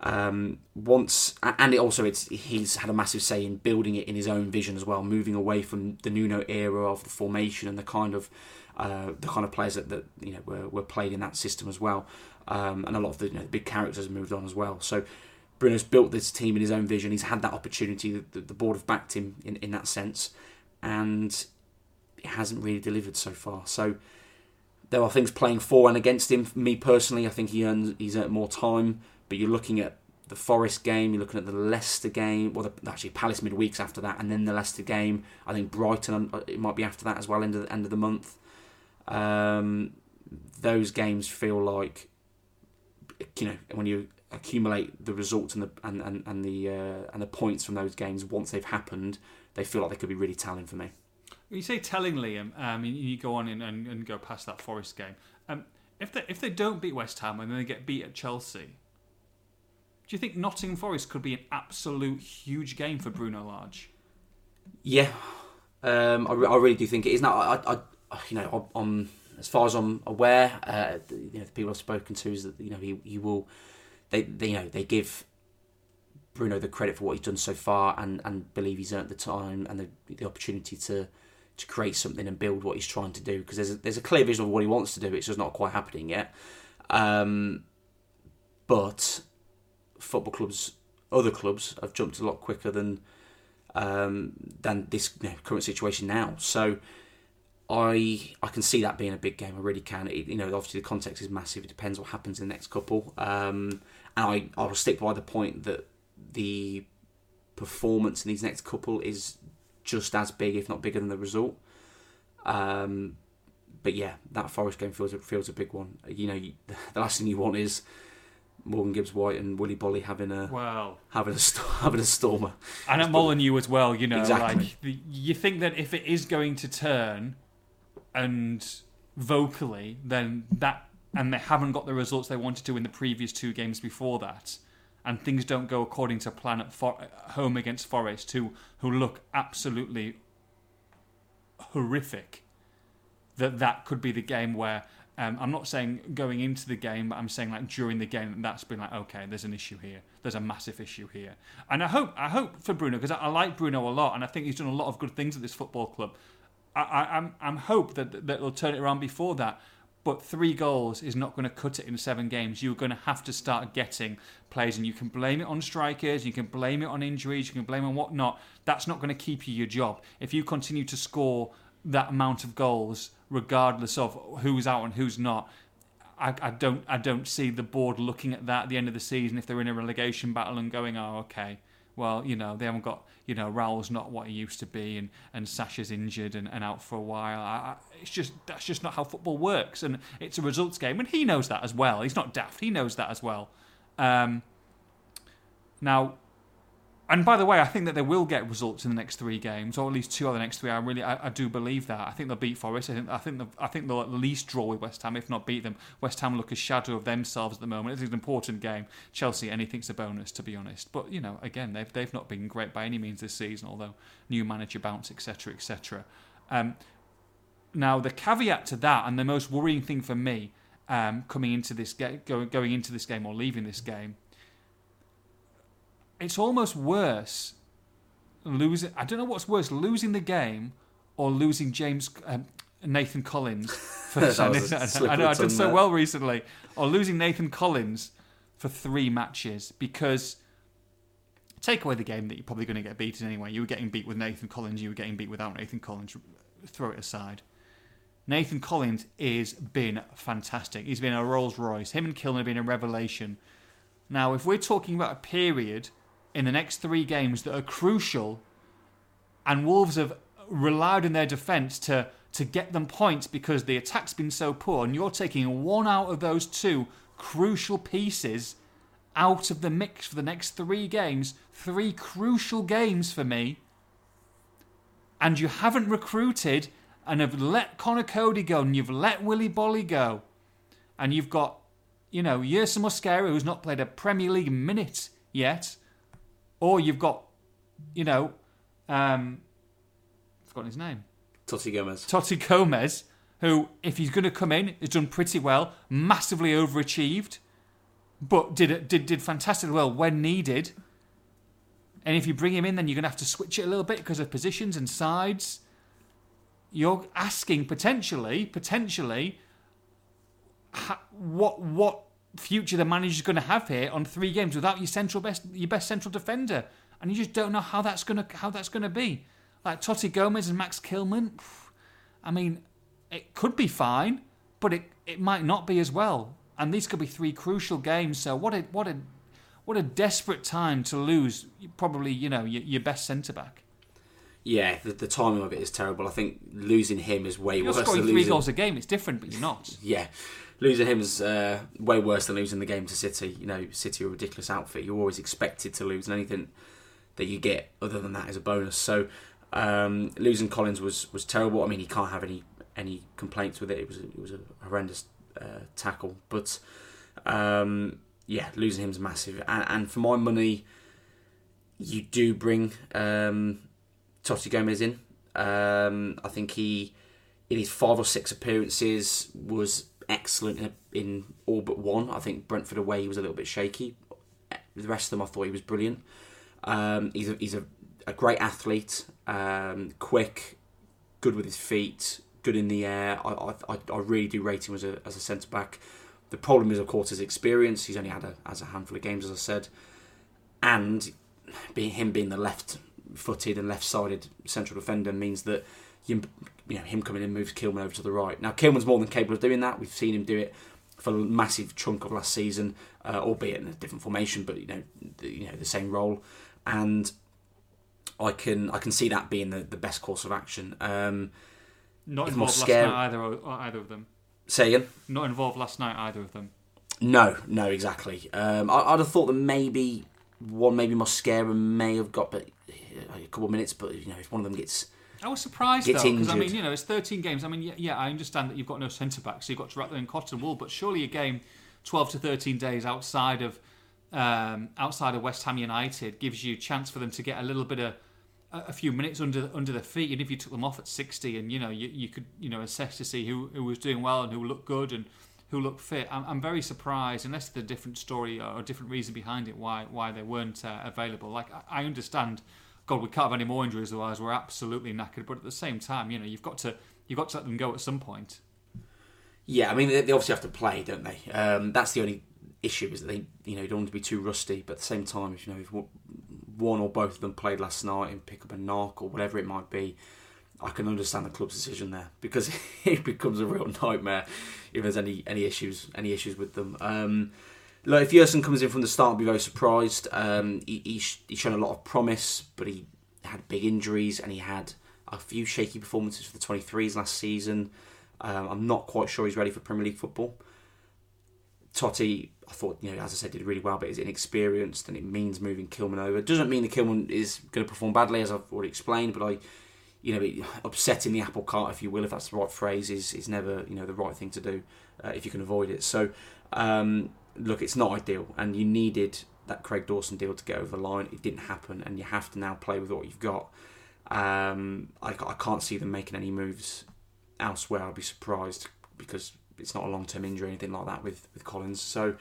Um, once and it also it's he's had a massive say in building it in his own vision as well, moving away from the Nuno era of the formation and the kind of uh, the kind of players that, that you know were, were played in that system as well, um, and a lot of the, you know, the big characters have moved on as well. So Bruno's built this team in his own vision. He's had that opportunity. The, the board have backed him in, in that sense, and it hasn't really delivered so far. So there are things playing for and against him. Me personally, I think he earns he's earned more time. But you're looking at the Forest game, you're looking at the Leicester game, well, the, actually Palace midweeks after that, and then the Leicester game. I think Brighton, it might be after that as well, end of the, end of the month. Um, those games feel like, you know, when you accumulate the results and the and and, and the uh, and the points from those games, once they've happened, they feel like they could be really telling for me. When you say telling, Liam, um, you go on and, and, and go past that Forest game. Um, if they if they don't beat West Ham and then they get beat at Chelsea, do you think Nottingham Forest could be an absolute huge game for Bruno Large? Yeah, um, I, re- I really do think it is. Now, I, I, you know, I'm, as far as I'm aware, uh, you know, the people I've spoken to is that you know he, he will, they, they you know they give Bruno the credit for what he's done so far, and, and believe he's earned the time and the, the opportunity to to create something and build what he's trying to do, because there's a, there's a clear vision of what he wants to do. It's just not quite happening yet, um, but. Football clubs, other clubs, have jumped a lot quicker than um, than this you know, current situation now. So I I can see that being a big game. I really can. It, you know, obviously the context is massive. It depends what happens in the next couple. Um, and I I'll stick by the point that the performance in these next couple is just as big, if not bigger, than the result. Um, but yeah, that Forest game feels feels a big one. You know, you, the last thing you want is Morgan Gibbs-White and Willy Boly having a well, having a having a stormer, and at Molineux as well. You know, exactly. Like you think that if it is going to turn, and vocally, then that, and they haven't got the results they wanted to in the previous two games before that, and things don't go according to plan at, for, at home against Forest, who who look absolutely horrific. That that could be the game where. Um, I'm not saying going into the game, but I'm saying like during the game, that's been like, okay, there's an issue here. There's a massive issue here. And I hope I hope for Bruno, because I, I like Bruno a lot, and I think he's done a lot of good things at this football club. I, I, I'm I'm hope that that will turn it around before that. But three goals is not going to cut it in seven games. You're going to have to start getting plays, and you can blame it on strikers, you can blame it on injuries, you can blame it on whatnot. That's not going to keep you your job. If you continue to score that amount of goals, regardless of who's out and who's not, I, I don't I don't see the board looking at that at the end of the season if they're in a relegation battle and going, oh, okay, well, you know, they haven't got, you know, Raul's not what he used to be, and, and Sasha's injured and, and out for a while. I, I, it's just that's just not how football works, and it's a results game, and he knows that as well. He's not daft. He knows that as well. Um, now, and by the way, I think that they will get results in the next three games, or at least two of the next three. I really, I, I do believe that. I think they'll beat Forest. I think, I think, I think they'll at least draw with West Ham, if not beat them. West Ham look a shadow of themselves at the moment. It's an important game. Chelsea, anything's a bonus, to be honest. But you know, again, they've they've not been great by any means this season. Although new manager bounce, et cetera, et cetera. Um, now the caveat to that, and the most worrying thing for me, um, coming into this game, going going into this game, or leaving this game. It's almost worse losing. I don't know what's worse, losing the game or losing James um, Nathan Collins. For, I, know, I know I did so there. well recently, or losing Nathan Collins for three matches, because take away the game that you're probably going to get beaten anyway. You were getting beat with Nathan Collins. You were getting beat without Nathan Collins. Throw it aside. Nathan Collins has been fantastic. He's been a Rolls Royce. Him and Kilman have been a revelation. Now, if we're talking about a period in the next three games that are crucial, and Wolves have relied on their defence to, to get them points because the attack's been so poor, and you're taking one out of those two crucial pieces out of the mix for the next three games, three crucial games for me, and you haven't recruited, and have let Conor Coady go, and you've let Willy Boly go, and you've got, you know, Yerson Mosquera, who's not played a Premier League minute yet, or you've got, you know, um, I've forgotten his name. Toti Gomes. Toti Gomes, who, if he's going to come in, has done pretty well, massively overachieved, but did did did fantastically well when needed. And if you bring him in, then you're going to have to switch it a little bit because of positions and sides. You're asking potentially, potentially, ha- what what. future the manager's going to have here on three games without your central best your best central defender, and you just don't know how that's going to how that's going to be. Like Toti Gomes and Max Kilman, I mean, it could be fine, but it it might not be as well. And these could be three crucial games. So what a what a what a desperate time to lose probably, you know, your, your best centre back. Yeah, the, the timing of it is terrible. I think losing him is way worse than losing. You're scoring three goals a game. It's different, but you're not. Yeah. Losing him is uh, way worse than losing the game to City. You know, City are a ridiculous outfit. You're always expected to lose, and anything that you get other than that is a bonus. So um, losing Collins was, was terrible. I mean, he can't have any any complaints with it. It was a, it was a horrendous uh, tackle. But um, yeah, losing him is massive. And, and for my money, you do bring um, Toti Gomes in. Um, I think he, in his five or six appearances, was excellent in, in all but one. I think Brentford away he was a little bit shaky. The rest of them I thought he was brilliant. Um, he's a, he's a, a great athlete, um, quick, good with his feet, good in the air. I I, I really do rate him as a as a centre back. The problem is, of course, his experience. He's only had a, as a handful of games, as I said, and being him being the left footed and left sided central defender means that you, you know, him coming in moves Kilman over to the right. Now, Kilman's more than capable of doing that. We've seen him do it for a massive chunk of last season, uh, albeit in a different formation, but you know, the, you know, the same role. And I can I can see that being the, the best course of action. Um, Not involved last night either, or, or either of them. Say again? Not involved last night either of them. No, no, exactly. Um, I, I'd have thought that maybe one, maybe Mosquera may have got but, uh, a couple of minutes, but you know, if one of them gets, I was surprised gets though, because I mean, you know, it's thirteen games. I mean, yeah, yeah, I understand that you've got no centre back, so you've got Rattle and Cotton Wool, but surely a game twelve to thirteen days outside of um, outside of West Ham United gives you a chance for them to get a little bit of a few minutes under under their feet, and if you took them off at sixty, and you know, you, you could you know assess to see who who was doing well and who looked good and who looked fit. I'm, I'm very surprised, unless there's a different story or a different reason behind it, why why they weren't uh, available. Like, I, I understand, God, we can't have any more injuries, otherwise we're absolutely knackered. But at the same time, you know, you've got to you've got to let them go at some point. Yeah, I mean, they, they obviously have to play, don't they? Um, that's the only issue, is that they you know don't want to be too rusty. But at the same time, if you know if one or both of them played last night and pick up a knock or whatever it might be, I can understand the club's decision there, because it becomes a real nightmare if there's any, any issues any issues with them. Um, look, if Yersin comes in from the start, I'd be very surprised. Um, he, he he's shown a lot of promise, but he had big injuries and he had a few shaky performances for the twenty-threes last season. Um, I'm not quite sure he's ready for Premier League football. Totti, I thought, you know, as I said, did really well, but is inexperienced, and it means moving Kilman over. It doesn't mean that Kilman is going to perform badly, as I've already explained, but I, you know, upsetting the apple cart, if you will, if that's the right phrase, is, is never, you know, the right thing to do uh, if you can avoid it. So, um, look, it's not ideal, and you needed that Craig Dawson deal to get over the line. It didn't happen, and you have to now play with what you've got. Um, I, I can't see them making any moves elsewhere. I'd be surprised, because it's not a long-term injury or anything like that with, with Collins. So,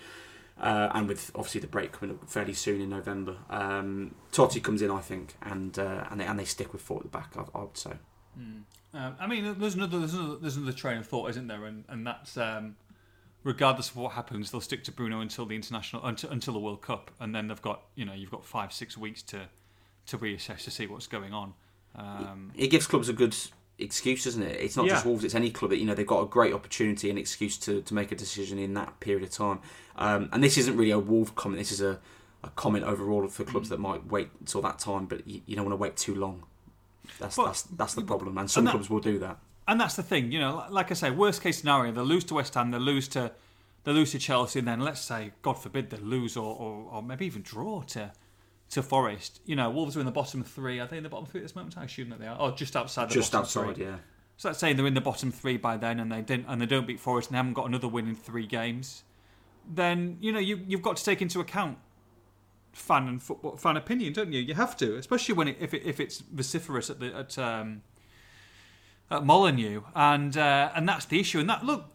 uh, and with obviously the break coming up fairly soon in November, um, Totti comes in, I think, and uh, and they and they stick with four at the back. I, I would say. Mm. Um, I mean, there's another there's another, there's another train of thought, isn't there? And and that's um, regardless of what happens, they'll stick to Bruno until the international until, until the World Cup, and then they've got you know you've got five six weeks to to reassess to see what's going on. Um, it, it gives clubs a good excuse, isn't it? It's not yeah. just Wolves, it's any club. That, you know, they've got a great opportunity and excuse to, to make a decision in that period of time. Um, and this isn't really a Wolves comment, this is a, a comment overall for clubs mm. that might wait until that time, but you, you don't want to wait too long. That's but, that's, that's the problem, and some and that, clubs will do that. And that's the thing, you know, like I say, worst case scenario, they lose to West Ham, they lose to they lose to Chelsea, and then let's say, God forbid, they lose or, or, or maybe even draw to To Forest. You know, Wolves are in the bottom three. Are they in the bottom three at this moment? I assume that they are. Oh, just outside the just bottom outside, three. Yeah. So that's saying they're in the bottom three by then, and they didn't, and they don't beat Forest, and they haven't got another win in three games. Then you know you you've got to take into account fan and football fan opinion, don't you? You have to, especially when it, if it, if it's vociferous at the at um, at Molineux, and uh, and that's the issue. And that look.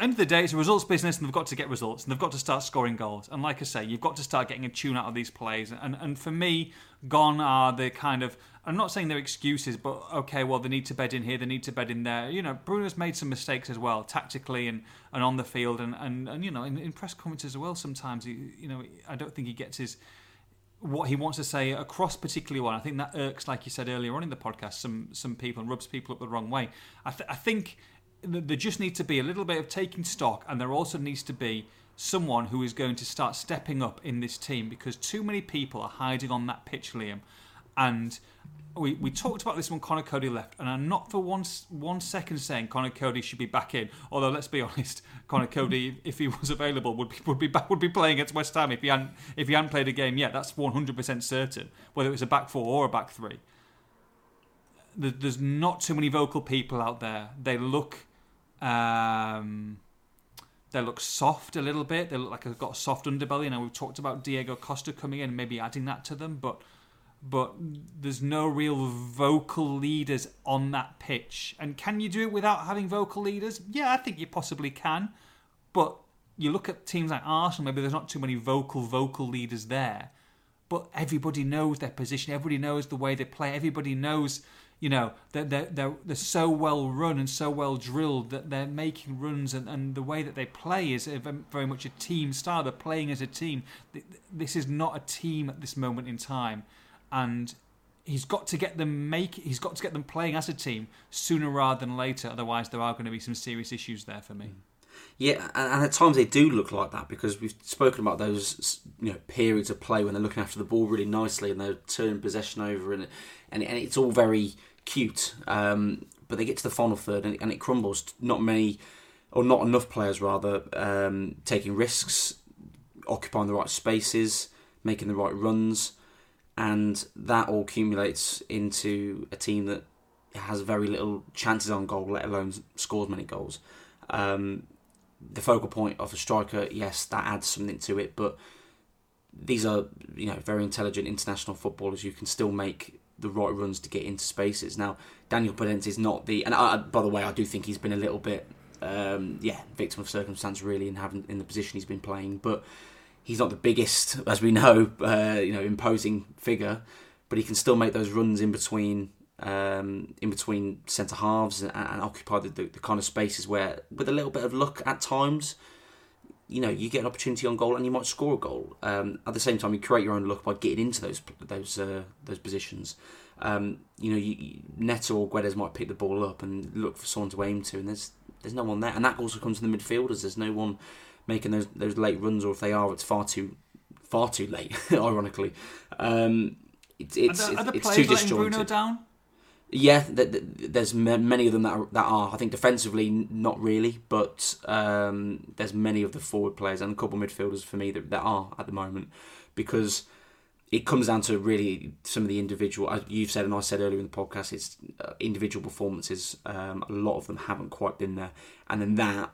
End of the day, it's a results business, and they've got to get results, and they've got to start scoring goals. And like I say, you've got to start getting a tune out of these plays. And and for me, gone are the kind of, I'm not saying they're excuses, but okay, well, they need to bed in here, they need to bed in there. You know, Bruno's made some mistakes as well, tactically and, and on the field, and, and, and you know, in, in press conferences as well. Sometimes he, you know, I don't think he gets his what he wants to say across, particularly one. I think that irks, like you said earlier on in the podcast, some some people and rubs people up the wrong way. I th- I think. There just needs to be a little bit of taking stock, and there also needs to be someone who is going to start stepping up in this team, because too many people are hiding on that pitch, Liam. And we we talked about this when Conor Coady left, and I'm not for one, one second saying Conor Coady should be back in. Although let's be honest, Conor Coady, if he was available, would be would be back, would be playing against West Ham if he hadn't if he hadn't played a game yet. That's one hundred percent certain, whether it was a back four or a back three. There's not too many vocal people out there. They look. Um, they look soft a little bit. They look like they've got a soft underbelly. You know, we've talked about Diego Costa coming in, maybe adding that to them, but but there's no real vocal leaders on that pitch. And can you do it without having vocal leaders? Yeah, I think you possibly can. But you look at teams like Arsenal, maybe there's not too many vocal vocal leaders there. But everybody knows their position. Everybody knows the way they play. Everybody knows. You know, they're, they're, they're, they're so well run and so well drilled that they're making runs, and, and the way that they play is very much a team style. They're playing as a team. This is not a team at this moment in time. And he's got to get them make. He's got to get them playing as a team sooner rather than later. Otherwise, there are going to be some serious issues there for me. Mm. Yeah, and at times they do look like that, because we've spoken about those, you know, periods of play when they're looking after the ball really nicely and they're turning possession over, and and, and it's all very cute. Um, but they get to the final third and, and it crumbles. Not many, or not enough players rather, um, taking risks, occupying the right spaces, making the right runs, and that all accumulates into a team that has very little chances on goal, let alone scores many goals. Um, the focal point of a striker, yes, that adds something to it, but these are, you know, very intelligent international footballers who can still make the right runs to get into spaces. Now, Daniel Podence is not the, and I, by the way, I do think he's been a little bit, um, yeah, victim of circumstance really, in having in the position he's been playing. But he's not the biggest, as we know, uh, you know, imposing figure, but he can still make those runs in between. Um, in between centre halves and, and occupy the, the, the kind of spaces where, with a little bit of luck at times, you know, you get an opportunity on goal and you might score a goal. Um, at the same time, you create your own luck by getting into those those uh, those positions. Um, you know, you, you, Neto or Guedes might pick the ball up and look for someone to aim to, and there's there's no one there. And that also comes from the midfielders. There's no one making those those late runs, or if they are, it's far too far too late. Ironically, um, it, it's are the, are the it's too disjointed. Players letting Bruno down? Yeah, there's many of them that are, that are. I think defensively, not really, but um, there's many of the forward players and a couple of midfielders for me that, that are at the moment, because it comes down to really some of the individual, as you've said and I said earlier in the podcast, it's individual performances. Um, a lot of them haven't quite been there. And then that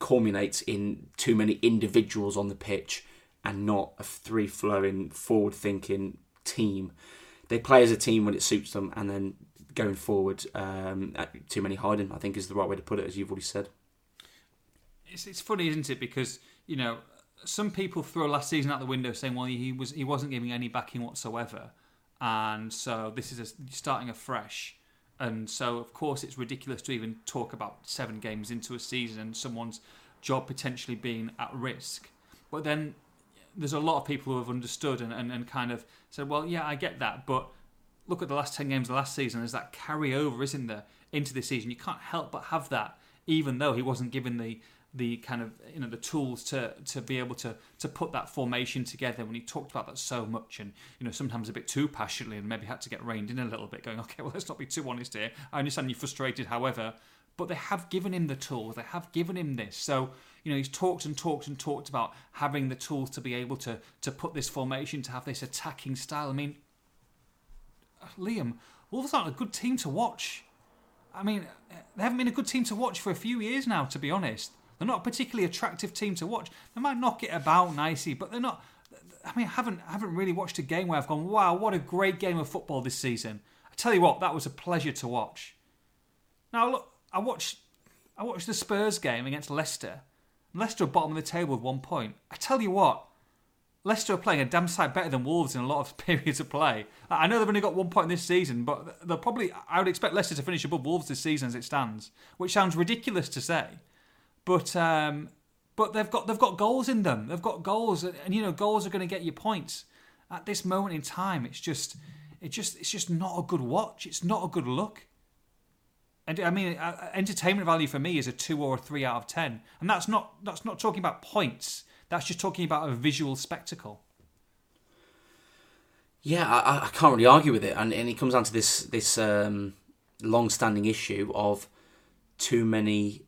culminates in too many individuals on the pitch and not a three-flowing, forward-thinking team. They play as a team when it suits them, and then going forward, um, too many hiding, I think, is the right way to put it, as you've already said. It's it's funny, isn't it? Because, you know, some people throw last season out the window saying, well, he was he wasn't giving any backing whatsoever, and so this is a, starting afresh, and so of course it's ridiculous to even talk about seven games into a season and someone's job potentially being at risk. But then there's a lot of people who have understood and, and, and kind of said, well, yeah, I get that, but look at the last ten games of last season. There's that carryover, isn't there, into this season? You can't help but have that, even though he wasn't given the the kind of, you know, the tools to to be able to to put that formation together when he talked about that so much, and, you know, sometimes a bit too passionately, and maybe had to get reined in a little bit, going, okay, well, let's not be too honest here. I understand you're frustrated, however, but they have given him the tools. They have given him this. So, you know, he's talked and talked and talked about having the tools to be able to to put this formation, to have this attacking style. I mean, Liam, Wolves aren't a good team to watch. I mean, they haven't been a good team to watch for a few years now, to be honest. They're not a particularly attractive team to watch. They might knock it about nicely, but they're not... I mean, I haven't, I haven't really watched a game where I've gone, wow, what a great game of football this season. I tell you what, that was a pleasure to watch. Now, look, I watched, I watched the Spurs game against Leicester. Leicester are bottom of the table with one point. I tell you what, Leicester are playing a damn sight better than Wolves in a lot of periods of play. I know they've only got one point this season, but they'll probably, I would expect Leicester to finish above Wolves this season as it stands, which sounds ridiculous to say, but um, but they've got they've got goals in them. They've got goals, and, you know, goals are going to get you points. At this moment in time, it's just it just it's just not a good watch. It's not a good look. And I mean, entertainment value for me is a two or a three out of ten, and that's not that's not talking about points. That's just talking about a visual spectacle. Yeah, I, I can't really argue with it, and, and it comes down to this this um, long-standing issue of too many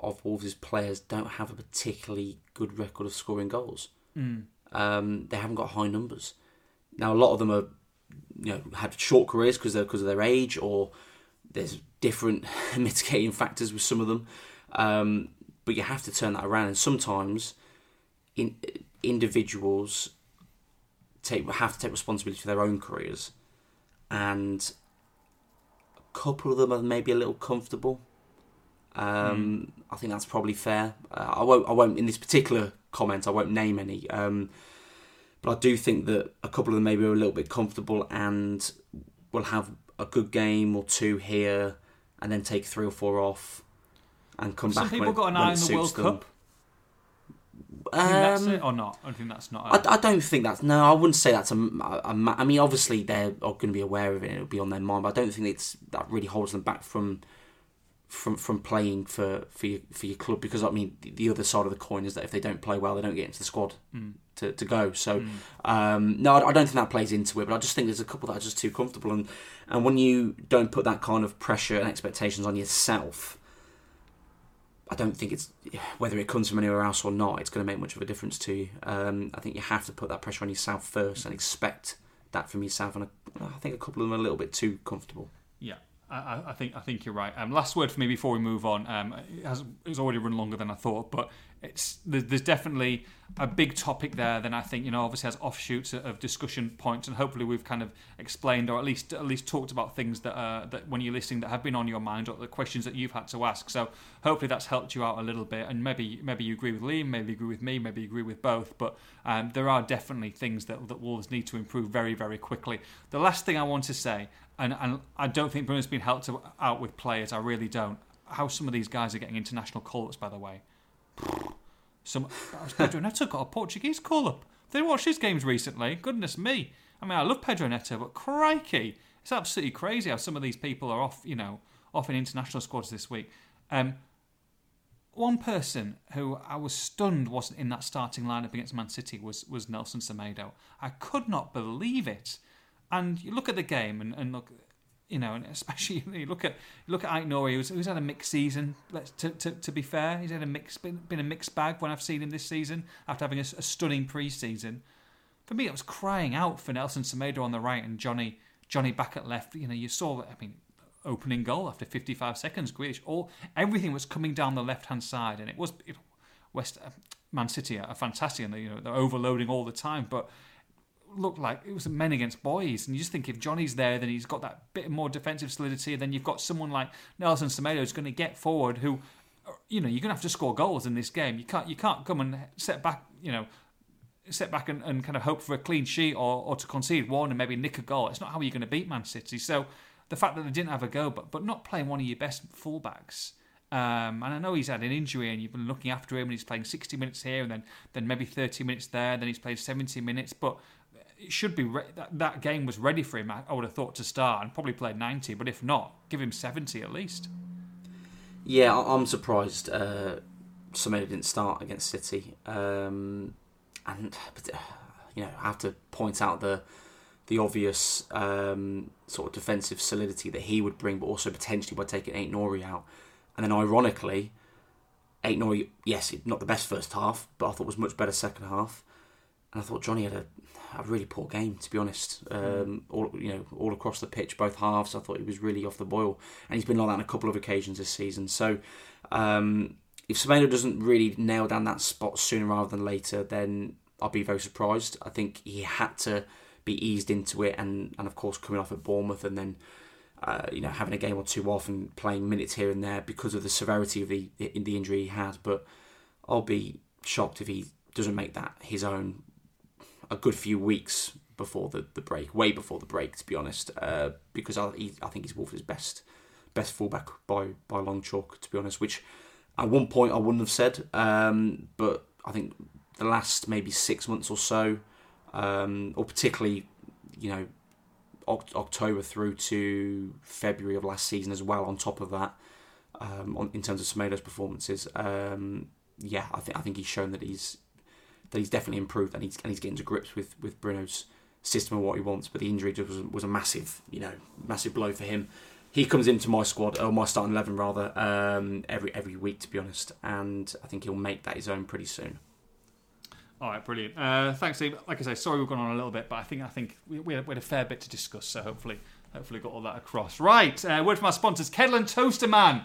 of Wolves' players don't have a particularly good record of scoring goals. Mm. Um, they haven't got high numbers. Now, a lot of them are, you know, had short careers because because of their age, or there's different mitigating factors with some of them, um, but you have to turn that around. And sometimes in, individuals take have to take responsibility for their own careers, and a couple of them are maybe a little comfortable. Um, mm. I think that's probably fair. Uh, I won't. I won't. In this particular comment, I won't name any. Um, but I do think that a couple of them maybe are a little bit comfortable and will have a good game or two here, and then take three or four off, and come Some back. Some people when, got an eye on the World them. Cup. Do you think that's it or not? I think that's not. A... I, I don't think that's no. I wouldn't say that's a, a, a. I mean, obviously they're going to be aware of it. It'll be on their mind, but I don't think it's that really holds them back from from from playing for for your, for your club. Because I mean, the other side of the coin is that if they don't play well, they don't get into the squad mm. to to go. So mm. um, no, I, I don't think that plays into it. But I just think there's a couple that are just too comfortable, and and when you don't put that kind of pressure and expectations on yourself. I don't think it's whether it comes from anywhere else or not. It's going to make much of a difference to you. Um, I think you have to put that pressure on yourself first and expect that from yourself. And I, I think a couple of them are a little bit too comfortable. Yeah, I, I think I think you're right. Um, last word for me before we move on. Um, it has it's already run longer than I thought, but it's there's, there's definitely a big topic there. Then I think you know obviously has offshoots of discussion points, and hopefully we've kind of explained or at least at least talked about things that uh, that when you're listening that have been on your mind or the questions that you've had to ask. So hopefully that's helped you out a little bit, and maybe maybe you agree with Liam, maybe you agree with me, maybe you agree with both. But um, there are definitely things that that Wolves need to improve very very quickly. The last thing I want to say, and, and I don't think Bruno's been helped out with players. I really don't. How some of these guys are getting international call-ups, by the way. Some Pedro Neto got a Portuguese call-up. They watched his games recently. Goodness me! I mean, I love Pedro Neto, but crikey, it's absolutely crazy how some of these people are off. You know, off in international squads this week. Um, one person who I was stunned wasn't in that starting lineup against Man City was was Nelson Semedo. I could not believe it. And you look at the game, and, and look. You know, and especially you look at you look at Ike Nori, who's, who's had a mixed season. Let's to, to to be fair, he's had a mixed been, been a mixed bag when I've seen him this season after having a, a stunning pre-season. For me, it was crying out for Nelson Semedo on the right and Johnny Johnny back at left. You know, you saw I mean, opening goal after fifty-five seconds, Grealish. All everything was coming down the left hand side, and it was you know, West uh, Man City are fantastic, and they, you know they're overloading all the time, but. Looked like it was men against boys, and you just think if Johnny's there, then he's got that bit more defensive solidity, and then you've got someone like Nelson Semedo who's going to get forward. Who, you know, you're going to have to score goals in this game. You can't, you can't come and set back, you know, set back and, and kind of hope for a clean sheet or, or to concede one and maybe nick a goal. It's not how you're going to beat Man City. So the fact that they didn't have a go, but but not playing one of your best fullbacks. Um, and I know he's had an injury and you've been looking after him, and he's playing sixty minutes here and then then maybe thirty minutes there, then he's played seventy minutes, but. It should be re- that, that game was ready for him. I, I would have thought to start and probably play ninety, but if not, give him seventy at least. Yeah, I'm surprised uh, Semedo didn't start against City, um, and you know I have to point out the the obvious um, sort of defensive solidity that he would bring, but also potentially by taking Eight Nori out, and then ironically, Eight Nori, yes, not the best first half, but I thought was much better second half. And I thought Johnny had a, a really poor game, to be honest. Um, all you know, all across the pitch, both halves. I thought he was really off the boil, and he's been like that on a couple of occasions this season. So, um, if Semedo doesn't really nail down that spot sooner rather than later, then I'll be very surprised. I think he had to be eased into it, and, and of course coming off at Bournemouth, and then uh, you know having a game or two off and playing minutes here and there because of the severity of the the injury he had. But I'll be shocked if he doesn't make that his own. A good few weeks before the, the break, way before the break, to be honest, uh, because I he, I think he's Wolves' best best fullback by by long chalk, to be honest. Which at one point I wouldn't have said, um, but I think the last maybe six months or so, um, or particularly you know Oct- October through to February of last season as well. On top of that, um, on, in terms of Semedo's performances, um, yeah, I think I think he's shown that he's. That he's definitely improved and he's and he's getting to grips with, with Bruno's system and what he wants. But the injury just was was a massive, you know, massive blow for him. He comes into my squad, or my starting eleven rather, um, every every week, to be honest. And I think he'll make that his own pretty soon. All right, brilliant. Uh, thanks, Steve. Like I say, sorry we've gone on a little bit, but I think I think we we had, we had a fair bit to discuss. So hopefully hopefully got all that across. Right, uh, word from our sponsors, Kettle and Toaster Man.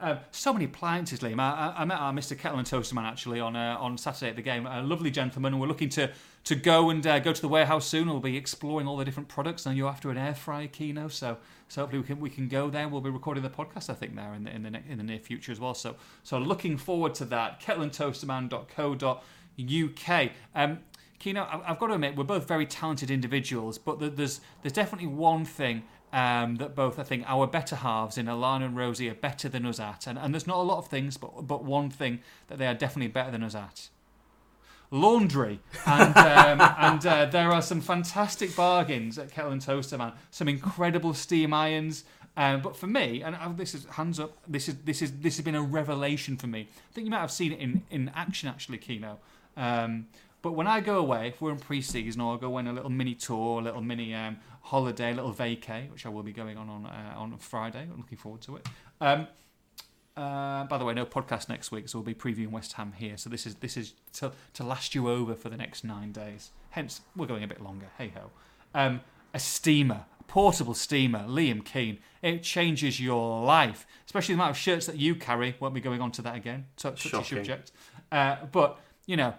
Uh, so many appliances, Liam. I, I met our Mister Kettle and Toaster Man actually on uh, on Saturday at the game. A lovely gentleman. We're looking to to go and uh, go to the warehouse soon. We'll be exploring all the different products. And you're after an air fryer, Kino, so so hopefully we can we can go there. We'll be recording the podcast, I think, there in the in the, ne- in the near future as well. So so looking forward to that. kettle and toaster man dot co dot U K. Um, Kino, I've got to admit, we're both very talented individuals, but there's there's definitely one thing. Um, that both, I think, our better halves in Alana and Rosie are better than us at. And, and there's not a lot of things, but but one thing that they are definitely better than us at. laundry. And um, and uh, there are some fantastic bargains at Kettle and Toaster Man. Some incredible steam irons. Um, but for me, and oh, this is hands up, this is this is this has been a revelation for me. I think you might have seen it in, in action actually, Kino. Um, but when I go away, if we're in pre-season, or I go on a little mini tour, a little mini um, holiday, a little vacay, which I will be going on on uh, on Friday. I'm looking forward to it. Um, uh, by the way, no podcast next week, so we'll be previewing West Ham here. So this is this is to to last you over for the next nine days. Hence, we're going a bit longer. Hey ho, um, a steamer. Portable steamer, Liam Keane. It changes your life, especially the amount of shirts that you carry. Won't be going on to that again. Touch, touch the subject. Uh, but, you know,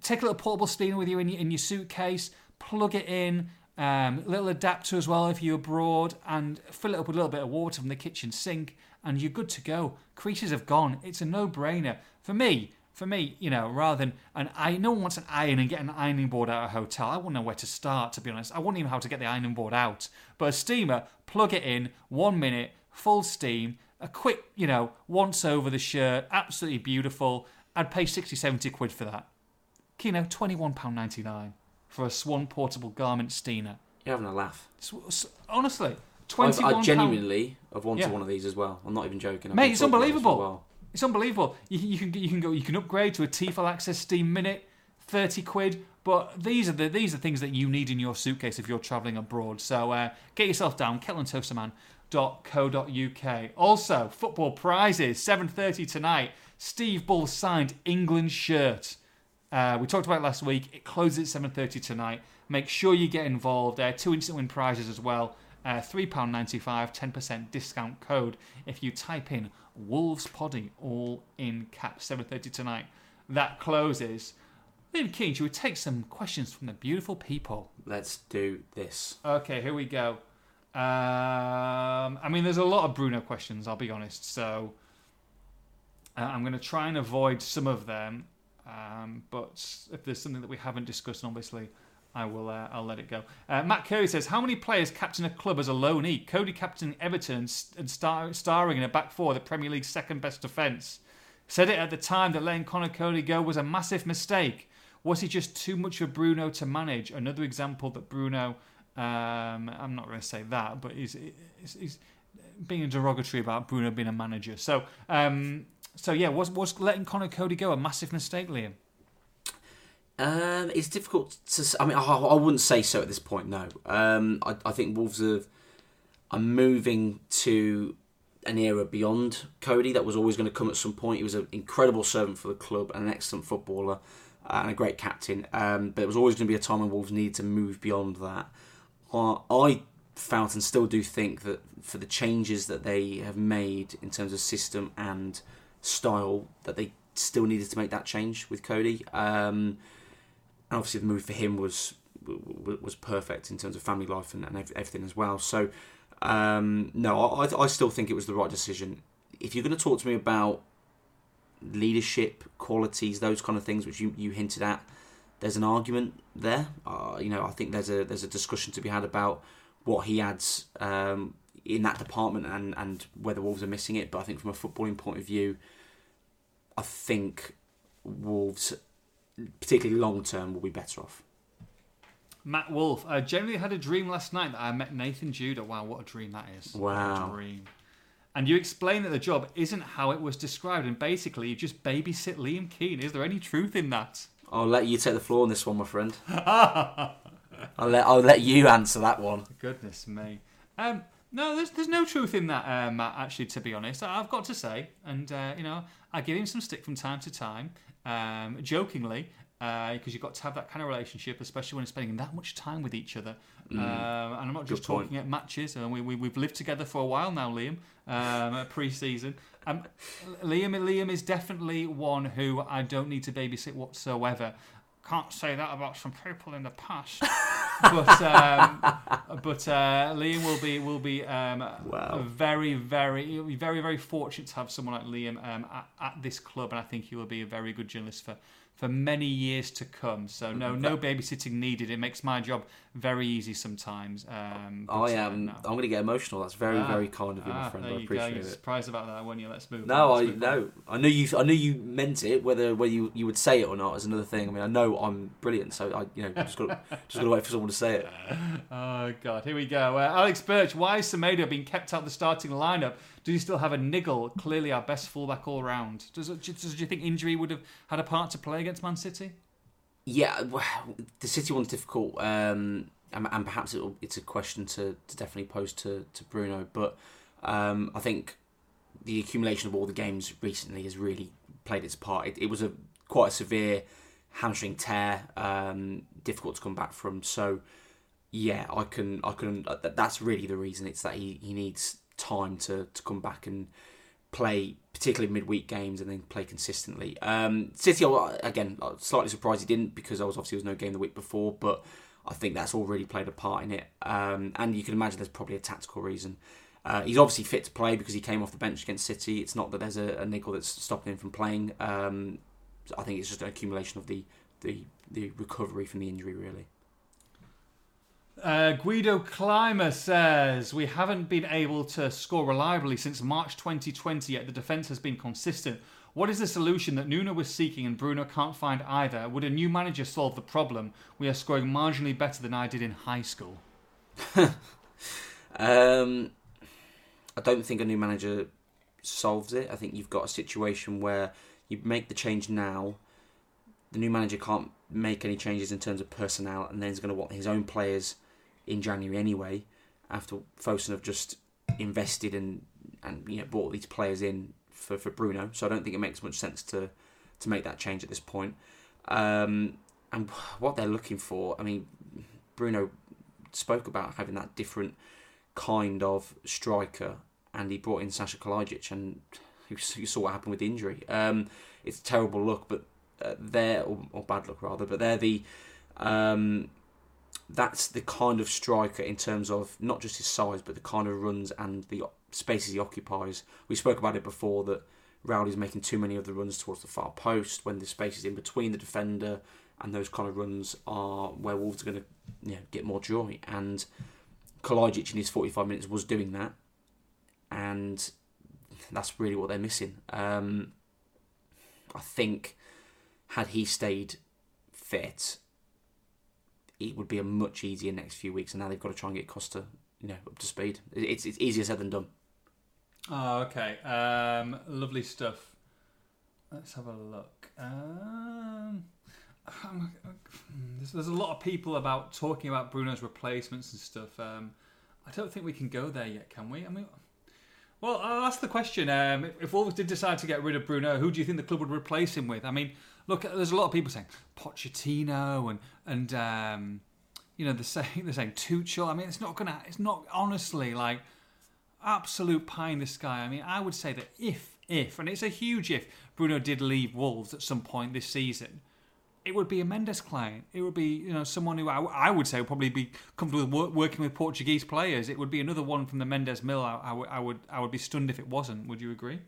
take a little portable steamer with you in your, in your suitcase, plug it in, um, little adapter as well if you're abroad, and fill it up with a little bit of water from the kitchen sink, and you're good to go. Creases have gone. It's a no-brainer. For me, for me, you know, rather than an iron, no one wants an iron and get an ironing board out of a hotel. I wouldn't know where to start, to be honest. I wouldn't even know how to get the ironing board out. But a steamer, plug it in, one minute, full steam, a quick, you know, once over the shirt, absolutely beautiful. I'd pay sixty, seventy quid for that. Kino, twenty-one pounds ninety-nine for a Swan portable garment steamer. You're having a laugh. It's, honestly, twenty-one pounds. I genuinely have wanted yeah. one of these as well. I'm not even joking. I've Mate, it's unbelievable. It's unbelievable. You, you can you can go you can upgrade to a Tefal Access Steam Minute, thirty quid. But these are the these are things that you need in your suitcase if you're travelling abroad. So uh, get yourself down. kettle and toaster man dot co dot uk. Also, football prizes. Seven thirty tonight. Steve Bull signed England shirt. Uh, we talked about it last week. It closes at seven thirty tonight. Make sure you get involved. There uh, two instant win prizes as well. Uh, three pounds ninety-five, ten percent discount code if you type in Wolves Poddy all in caps. seven thirty tonight. That closes. Liam Keane, should we take some questions from the beautiful people? Let's do this. Okay, here we go. Um, I mean, there's a lot of Bruno questions, I'll be honest, so uh, I'm going to try and avoid some of them, um, but if there's something that we haven't discussed, obviously I will. Uh, I'll let it go. Uh, Matt Curry says, "How many players captain a club as a loanee? Coady captaining Everton and star- starring in a back four, the Premier League's second best defence. Said it at the time that letting Conor Coady go was a massive mistake. Was he just too much for Bruno to manage? Another example that Bruno. Um, I'm not going to say that, but he's, he's, he's being derogatory about Bruno being a manager. So, um, so yeah, was was letting Conor Coady go a massive mistake, Liam?" Um, it's difficult to. I mean, I, I wouldn't say so at this point. No, um, I, I think Wolves have, are moving to an era beyond Coady. That was always going to come at some point. He was an incredible servant for the club and an excellent footballer and a great captain. Um, but it was always going to be a time when Wolves needed to move beyond that. Uh, I felt and still do think that for the changes that they have made in terms of system and style, that they still needed to make that change with Coady. Um, And obviously the move for him was was perfect in terms of family life and, and everything as well. So, um, no, I, I still think it was the right decision. If you're going to talk to me about leadership, qualities, those kind of things, which you, you hinted at, there's an argument there. Uh, you know, I think there's a there's a discussion to be had about what he adds um, in that department and, and whether Wolves are missing it. But I think from a footballing point of view, I think Wolves, particularly long-term, will be better off. Matt Wolf, I generally had a dream last night that I met Nathan Judah. Wow, what a dream that is. Wow. What a dream. And you explain that the job isn't how it was described, and basically you just babysit Liam Keane. Is there any truth in that? I'll let you take the floor on this one, my friend. I'll, let, I'll let you answer that one. Goodness me. Um, no, there's there's no truth in that, uh, Matt, actually, to be honest. I've got to say, and, uh, you know, I give him some stick from time to time, Um, jokingly, because uh, you've got to have that kind of relationship, especially when you're spending that much time with each other. Mm. Um, and I'm not just Good talking point. At matches. And we, we we've lived together for a while now, Liam. Um, pre-season, um, Liam Liam is definitely one who I don't need to babysit whatsoever. Can't say that about some people in the past. But um, but uh, Liam will be will be um, wow. very very he'll be very very fortunate to have someone like Liam um, at, at this club, and I think he will be a very good journalist for for many years to come. So no, no babysitting needed. It makes my job very easy sometimes. Um, I am. No. I'm going to get emotional. That's very, ah, very kind of you, ah, my friend. There you I appreciate go. You're it. Surprised about that when you let's move. No, on. I no. I knew you. I knew you meant it. Whether whether you, you would say it or not is another thing. I mean, I know I'm brilliant. So I, you know, just got just got to wait for someone to say it. Oh God, here we go. Uh, Alex Birch. Why is Semedo being kept out of the starting lineup? Does he still have a niggle? Clearly, our best fullback all round. Does, does, does you think injury would have had a part to play against Man City? Yeah, well, the City one's difficult, um, and, and perhaps it'll, it's a question to, to definitely pose to, to Bruno. But um, I think the accumulation of all the games recently has really played its part. It, it was a quite a severe hamstring tear, um, difficult to come back from. So yeah, I can, I can. That's really the reason. It's that he, he needs time to, to come back and play, particularly midweek games, and then play consistently. Um, City, again, slightly surprised he didn't, because I was obviously there was no game the week before, but I think that's all really played a part in it. Um, and you can imagine there's probably a tactical reason. Uh, he's obviously fit to play because he came off the bench against City. It's not that there's a, a niggle that's stopping him from playing. Um, I think it's just an accumulation of the, the, the recovery from the injury, really. Uh, Guido Clymer says, we haven't been able to score reliably since March twenty twenty, yet the defence has been consistent. What is the solution that Nuno was seeking and Bruno can't find either? Would a new manager solve the problem? We are scoring marginally better than I did in high school. um, I don't think a new manager solves it. I think you've got a situation where you make the change now, the new manager can't make any changes in terms of personnel, and then he's going to want his own players in January anyway, after Fosun have just invested in, and you know, brought these players in for, for Bruno. So I don't think it makes much sense to, to make that change at this point. Um, and what they're looking for, I mean, Bruno spoke about having that different kind of striker, and he brought in Sasha Kalajdžić, and you saw what happened with the injury. Um, it's a terrible look, but Uh, they're or, or bad luck rather, but they're the um, that's the kind of striker in terms of not just his size, but the kind of runs and the spaces he occupies. We spoke about it before that Raúl's making too many of the runs towards the far post when the space is in between the defender, and those kind of runs are where Wolves are going to, you know, get more joy. And Kalajdžić in his forty-five minutes was doing that, and that's really what they're missing. Um, I think. Had he stayed fit, it would be a much easier next few weeks. And now they've got to try and get Costa, you know, up to speed. It's it's easier said than done. Oh, okay. Um, lovely stuff. Let's have a look. Um, there's, there's a lot of people about talking about Bruno's replacements and stuff. Um, I don't think we can go there yet, can we? I mean. Well, I'll ask the question. Um, if Wolves did decide to get rid of Bruno, who do you think the club would replace him with? I mean, look, there's a lot of people saying Pochettino and and um, you know they're saying they're saying Tuchel. I mean, it's not gonna, it's not honestly like absolute pie in the sky. I mean, I would say that if if and it's a huge if Bruno did leave Wolves at some point this season, it would be a Mendes client. It would be, you know, someone who I, I would say would probably be comfortable with work, working with Portuguese players. It would be another one from the Mendes mill. I, I, w- I would I would be stunned if it wasn't. Would you agree?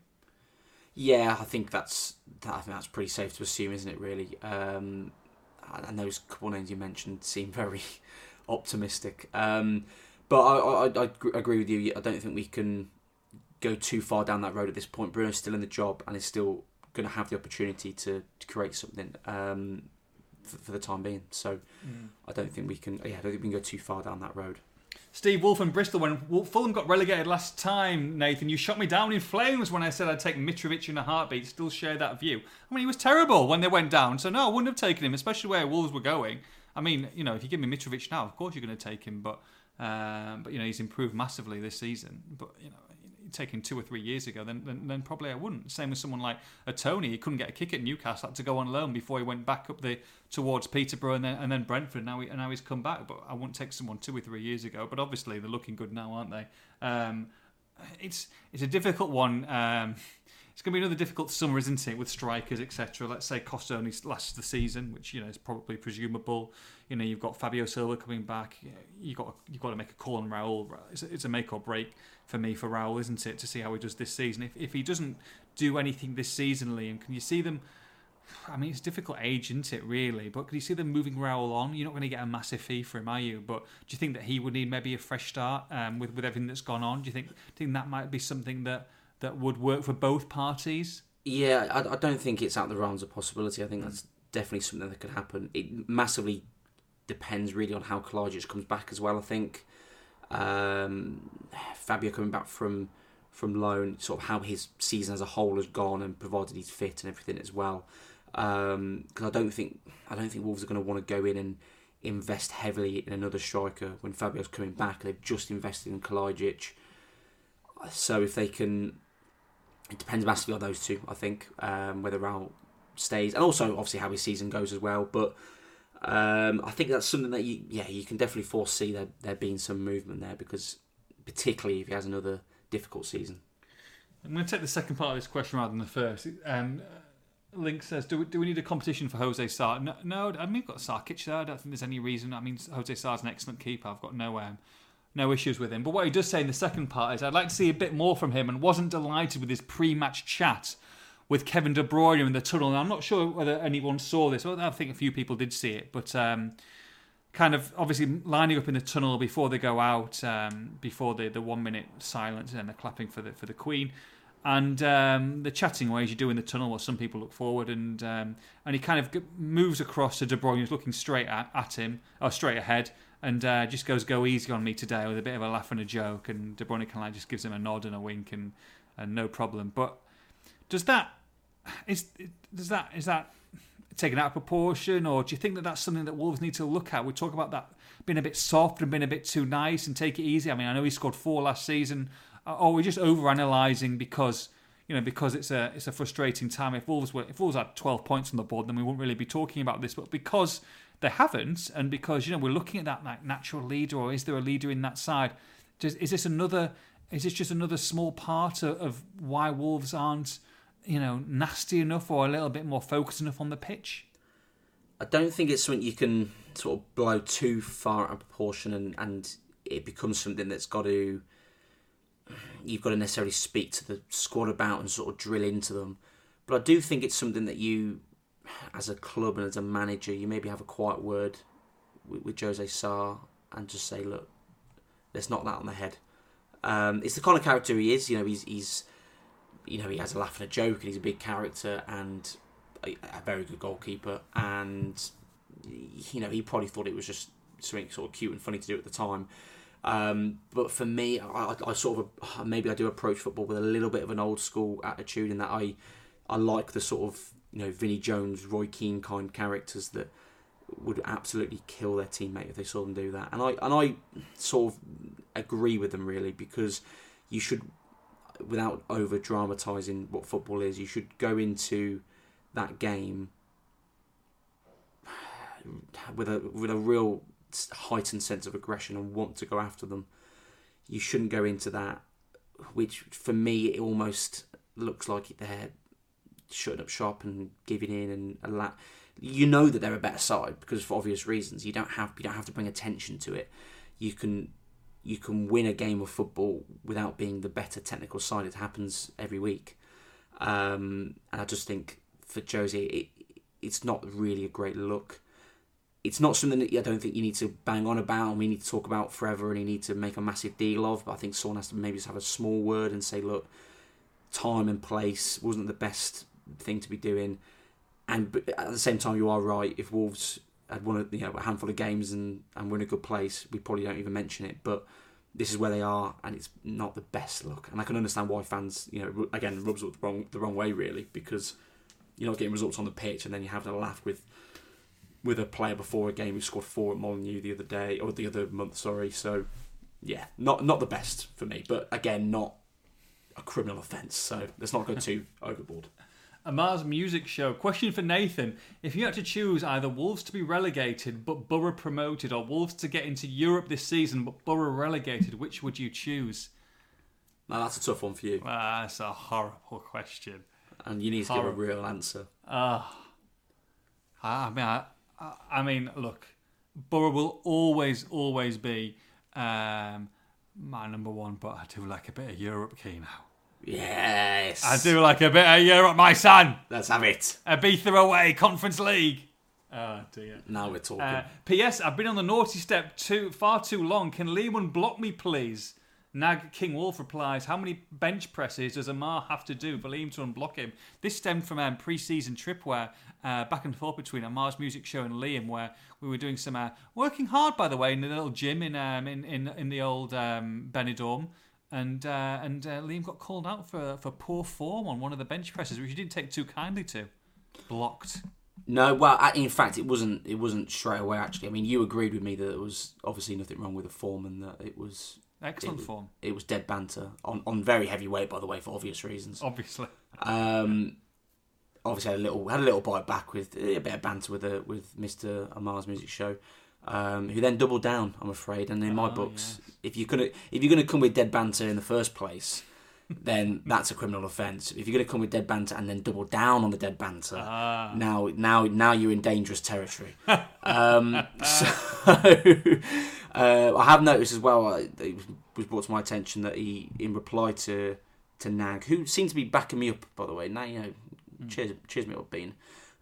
Yeah, I think that's that, I think that's pretty safe to assume, isn't it? Really, um, and those couple names you mentioned seem very optimistic. Um, but I, I I agree with you. I don't think we can go too far down that road at this point. Bruno's still in the job and is still going to have the opportunity to, to create something um, for, for the time being. So mm. I don't think we can. Yeah, I don't think we can go too far down that road. Steve Wolfe in Bristol. When Fulham got relegated last time, Nathan, you shot me down in flames when I said I'd take Mitrovic in a heartbeat. Still share that view. I mean, he was terrible when they went down. So no, I wouldn't have taken him, especially where Wolves were going. I mean, you know, if you give me Mitrovic now, of course you're going to take him. But um, but you know, he's improved massively this season. But you know. Taking two or three years ago, then, then then probably I wouldn't. Same with someone like a Tony. He couldn't get a kick at Newcastle, had to go on loan before he went back up the towards Peterborough and then and then Brentford. Now he, and now he's come back, but I wouldn't take someone two or three years ago. But obviously they're looking good now, aren't they? Um, it's it's a difficult one. Um, it's going to be another difficult summer, isn't it, with strikers, et cetera. Let's say Costa only lasts the season, which you know is probably presumable. You know, you've got Fabio Silva coming back. You got you've got to make a call on Raúl. It's a, it's a make or break for me for Raúl, isn't it, to see how he does this season. If if he doesn't do anything this seasonally, and can you see them? I mean, it's a difficult age, isn't it, really? But could you see them moving Raúl on? You're not going to get a massive fee for him, are you? But do you think that he would need maybe a fresh start um, with, with everything that's gone on? Do you think do you think that might be something that, that would work for both parties? Yeah, I, I don't think it's out of the realms of possibility. I think mm. that's definitely something that could happen. It massively depends really on how Kalajdžić comes back as well, I think. Um, Fabio coming back from... from loan, sort of how his season as a whole has gone, and provided he's fit and everything as well. Because um, I don't think I don't think Wolves are going to want to go in and invest heavily in another striker when Fabio's coming back. They've just invested in Kalajdžić, so if they can, it depends massively on those two. I think um, whether Raúl stays, and also obviously how his season goes as well. But um, I think that's something that you yeah you can definitely foresee there there being some movement there, because particularly if he has another difficult season. I'm going to take the second part of this question rather than the first. Um, Link says, do we, do we need a competition for Jose Sarr? No, no, I mean, we've got Sarkic there. I don't think there's any reason. I mean, Jose Sarr's an excellent keeper. I've got no um, no issues with him. But what he does say in the second part is, I'd like to see a bit more from him, and wasn't delighted with his pre-match chat with Kevin De Bruyne in the tunnel. And I'm not sure whether anyone saw this. Well, I think a few people did see it, but... Um, kind of obviously lining up in the tunnel before they go out, um, before the, the one minute silence, and then they're clapping for the for the Queen, and um, the chatting ways you do in the tunnel, where some people look forward, and um, and he kind of moves across to De Bruyne, who's looking straight at, at him or straight ahead, and uh, just goes, "Go easy on me today," with a bit of a laugh and a joke, and De Bruyne kind of just gives him a nod and a wink, and and no problem. But does that is does that is that taken out of proportion, or do you think that that's something that Wolves need to look at? We talk about that being a bit soft and being a bit too nice and take it easy. I mean, I know he scored four last season. Or we're just overanalyzing because you know because it's a it's a frustrating time. If Wolves were if Wolves had twelve points on the board, then we wouldn't really be talking about this. But because they haven't, and because you know we're looking at that like natural leader, or is there a leader in that side? Does, is this another? Is this just another small part of, of why Wolves aren't, you know, nasty enough or a little bit more focused enough on the pitch? I don't think it's something you can sort of blow too far out of proportion, and, and it becomes something that's got to, you've got to necessarily speak to the squad about and sort of drill into them. But I do think it's something that you, as a club and as a manager, you maybe have a quiet word with, with Jose Sarr and just say, look, let's knock that on the head. Um, it's the kind of character he is. You know, he's he's... You know, he has a laugh and a joke, and he's a big character and a, a very good goalkeeper. And, you know, he probably thought it was just something sort of cute and funny to do at the time. Um, but for me, I, I sort of, maybe I do approach football with a little bit of an old school attitude, in that I I like the sort of, you know, Vinnie Jones, Roy Keane kind characters that would absolutely kill their teammate if they saw them do that. And I, and I sort of agree with them, really, because you should... without over dramatising what football is, you should go into that game with a with a real heightened sense of aggression and want to go after them. You shouldn't go into that, which for me it almost looks like they're shutting up shop and giving in and a lot. You know that they're a better side, because for obvious reasons you don't have you don't have to bring attention to it. You can. You can win a game of football without being the better technical side. It happens every week. Um, and I just think for Jose, it, it's not really a great look. It's not something that I don't think you need to bang on about and we need to talk about forever and you need to make a massive deal of. But I think someone has to maybe just have a small word and say, look, time and place wasn't the best thing to be doing. And but at the same time, you are right. If Wolves... I'd won you know, a handful of games and, and we're in a good place, we probably don't even mention it. But this is where they are, and it's not the best look. And I can understand why fans, you know, again, rubs up the wrong, the wrong way, really, because you're not getting results on the pitch, and then you have to laugh with with a player before a game who scored four at Molineux the other day, or the other month, sorry. So, yeah, not not the best for me, but again, not a criminal offence. So let's not go too overboard. Amar's Music Show. Question for Nathan. If you had to choose either Wolves to be relegated but Borough promoted, or Wolves to get into Europe this season but Borough relegated, which would you choose? Now, that's a tough one for you. Uh, that's a horrible question. And you need horrible. to give a real answer. Uh, I, mean, I, I mean, look, Borough will always, always be um, my number one, but I do like a bit of Europe, Keane. Yes. I do like a bit of Europe, my son. Let's have it. Ibiza away, Conference League. Oh, dear. Now we're talking. Uh, P S. I've been on the naughty step too far too long. Can Lehman block me, please? Nag King Wolf replies, how many bench presses does Amar have to do for Liam to unblock him? This stemmed from a um, pre-season trip where uh, back and forth between Amar's music show and Liam, where we were doing some uh, working hard, by the way, in the little gym in um, in, in in the old um, Benidorm. And uh, and uh, Liam got called out for, for poor form on one of the bench presses, which he didn't take too kindly to. Blocked. No, well, in fact, it wasn't It wasn't straight away, actually. I mean, you agreed with me that there was obviously nothing wrong with the form and that it was... Excellent it, form. It was dead banter on, on very heavy weight, by the way, for obvious reasons. Obviously, um, obviously had a little had a little bite back with a bit of banter with a, with Mister Amar's music show, um, who then doubled down. I'm afraid, and in oh, my books, yes. if you're gonna if you're gonna come with dead banter in the first place, then that's a criminal offence. If you're gonna come with dead banter and then double down on the dead banter, ah. now now now you're in dangerous territory. um, so. Uh, I have noticed as well, uh, it was brought to my attention that he, in reply to, to Nag, who seemed to be backing me up, by the way, now, you know, mm. cheers, cheers me up, Bean.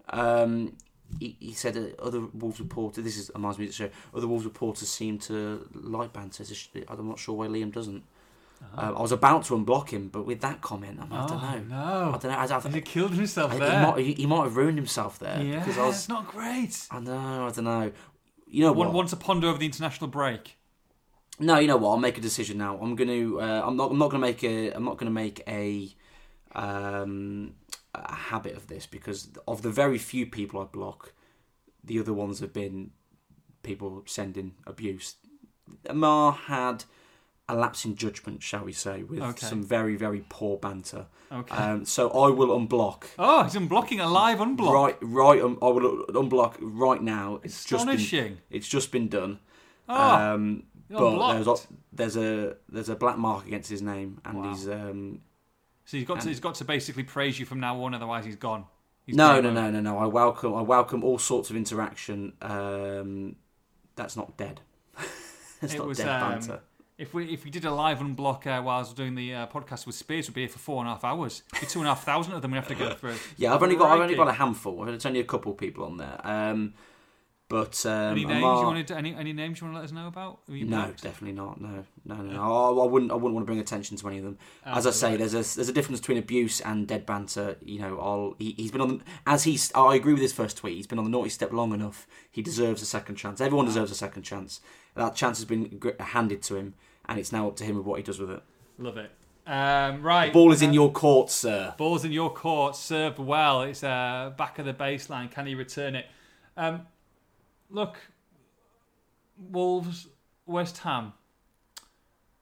Um, he, he said that other Wolves reporters, this is Amar's music show, other Wolves reporters seem to like banter. I'm not sure why Liam doesn't. Oh. Uh, I was about to unblock him, but with that comment, I'm, I don't know. Oh, no. I don't know. I, I, I, he killed himself I, there. He might, he, he might have ruined himself there. Yeah, because I was, it's not great. I know, I don't know. You know what? Want to ponder over the international break? No, you know what? I'll make a decision now. I'm going to. Uh, I'm not. I'm not going to make a. I'm not going to make a, um, a habit of this, because of the very few people I block, the other ones have been people sending abuse. Amar had a lapse in judgment, shall we say, with okay. some very, very poor banter. Okay. Um, so I will unblock. Oh, he's unblocking a live unblock. Right, right. Um, I will unblock right now. It's astonishing. Just been, it's just been done. Oh, um, but there's, there's a there's a black mark against his name, and wow. he's um. So he's got to, he's got to basically praise you from now on, otherwise he's gone. He's no, no, no, no, no. I welcome I welcome all sorts of interaction. Um, that's not dead. That's it not was, dead banter. Um, If we if we did a live unblock uh, while I was doing the uh, podcast with Spears, we'd be here for four and a half hours. It'd be two and a half thousand of them we have to go through. yeah, I've only got I've only got a handful. It's only a couple of people on there. Um, but um, any names Amar... you wanted? To, any any names you want to let us know about? You no, blocked? Definitely not. No, no, no. no. I, I wouldn't. I wouldn't want to bring attention to any of them. Oh, as I say, right. there's a there's a difference between abuse and dead banter. You know, I'll he, he's been on the, as he's. I agree with his first tweet. He's been on the naughty step long enough. He deserves a second chance. Everyone deserves a second chance. That chance has been handed to him, and it's now up to him with what he does with it. Love it. Um, right. The ball is um, in your court, sir. Ball's in your court. Served well. It's uh, back of the baseline. Can he return it? Um, look, Wolves, West Ham.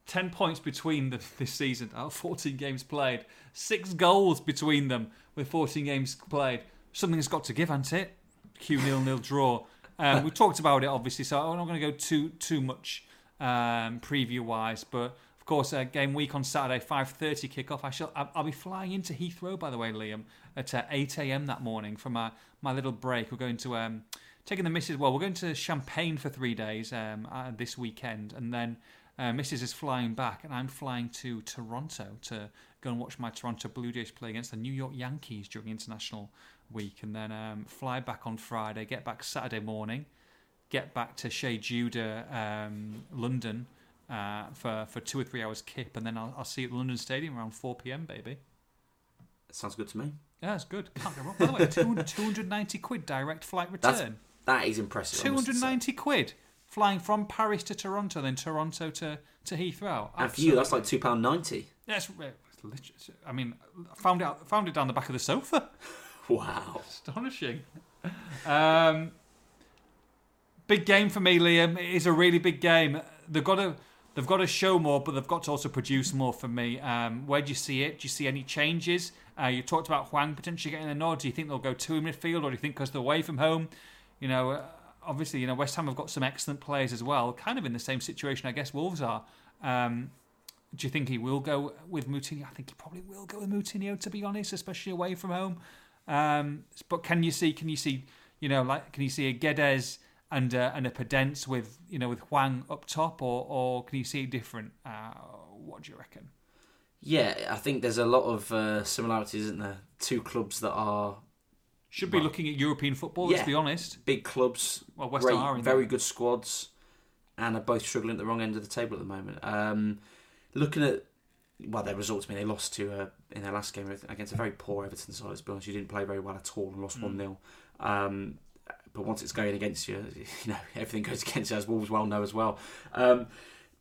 Ten points between them this season. Out of fourteen games played. Six goals between them with fourteen games played. Something's got to give, hasn't it? Q nil nil draw. Um, we talked about it, obviously, so I'm not going to go too too much um, preview-wise. But, of course, uh, game week on Saturday, five thirty kick-off. I shall, I'll be flying into Heathrow, by the way, Liam, at uh, eight a.m. that morning from my, my little break. We're going to... Um, taking the missus... Well, we're going to Champagne for three days um, uh, this weekend. And then uh, missus is flying back, and I'm flying to Toronto to go and watch my Toronto Blue Jays play against the New York Yankees during international week, and then um, fly back on Friday, get back Saturday morning, get back to Shea Judah, um, London, uh, for, for two or three hours kip, and then I'll, I'll see you at London Stadium around four p.m, baby. That sounds good to me. Yeah, it's good. Can't go wrong. By the way, two hundred ninety quid direct flight return. That's, that is impressive. two hundred ninety quid flying from Paris to Toronto, then Toronto to, to Heathrow. Absolutely. And for you, that's like two pounds ninety. That's, I mean, found it, found it down the back of the sofa. Wow. Astonishing. Um, big game for me, Liam. It is a really big game. They've got to they've got to show more, but they've got to also produce more for me. Um, where do you see it? Do you see any changes? Uh, you talked about Hwang potentially getting a nod. Do you think they'll go two in midfield, or do you think because they're away from home? You know, uh, obviously, you know, West Ham have got some excellent players as well, kind of in the same situation, I guess, Wolves are. Um, do you think he will go with Moutinho? I think he probably will go with Moutinho, to be honest, especially away from home. Um, but can you see? Can you see? You know, like can you see a Guedes and a, and a Podence with you know with Hwang up top, or or can you see it different? Uh, what do you reckon? Yeah, I think there's a lot of uh, similarities, isn't there? Two clubs that are... Should be well, looking at European football, yeah, let's be honest. Big clubs, well, West Ham are in very there. Good squads, and are both struggling at the wrong end of the table at the moment. Um, looking at... Well, their results, I mean, they lost to, uh, in their last game, against a very poor Everton side, to be honest. You didn't play very well at all and lost one nil. Mm. Um, but once it's going against you, you know, everything goes against you, as Wolves well know as well. Um,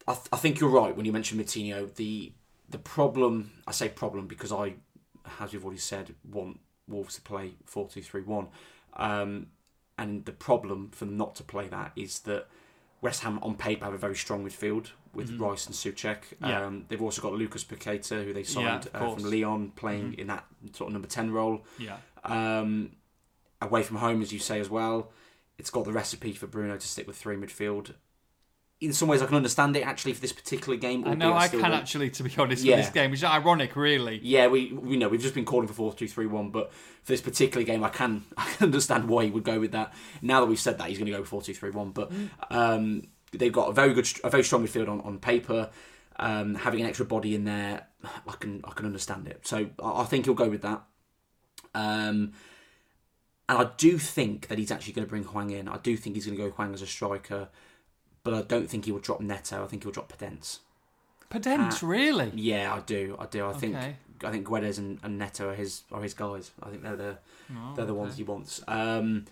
I, th- I think you're right when you mentioned Moutinho. The the problem, I say problem because I, as you've already said, want Wolves to play four two three one. Um, and the problem for them not to play that is that West Ham on paper have a very strong midfield with mm-hmm. Rice and Souček. Yeah. Um, they've also got Lucas Paqueta, who they signed yeah, uh, from Lyon, playing mm-hmm. in that sort of number ten role. Yeah. Um, away from home, as you say as well, it's got the recipe for Bruno to stick with three midfield. In some ways, I can understand it actually for this particular game. I know I can won't. actually, to be honest, yeah. with this game, which is ironic, really. Yeah, we we know we've just been calling for four two three one, but for this particular game, I can I can understand why he would go with that. Now that we've said that, he's going to go four two three one. But um, they've got a very good, a very strong midfield on on paper. Um, having an extra body in there, I can I can understand it. So I, I think he'll go with that. Um, and I do think that he's actually going to bring Hwang in. I do think he's going to go Hwang as a striker. But I don't think he will drop Neto. I think he'll drop Podence. Podence, uh, really? Yeah, I do. I do. I okay. think I think Guedes and, and Neto are his are his guys. I think they're the oh, they're the okay. ones he wants. Um,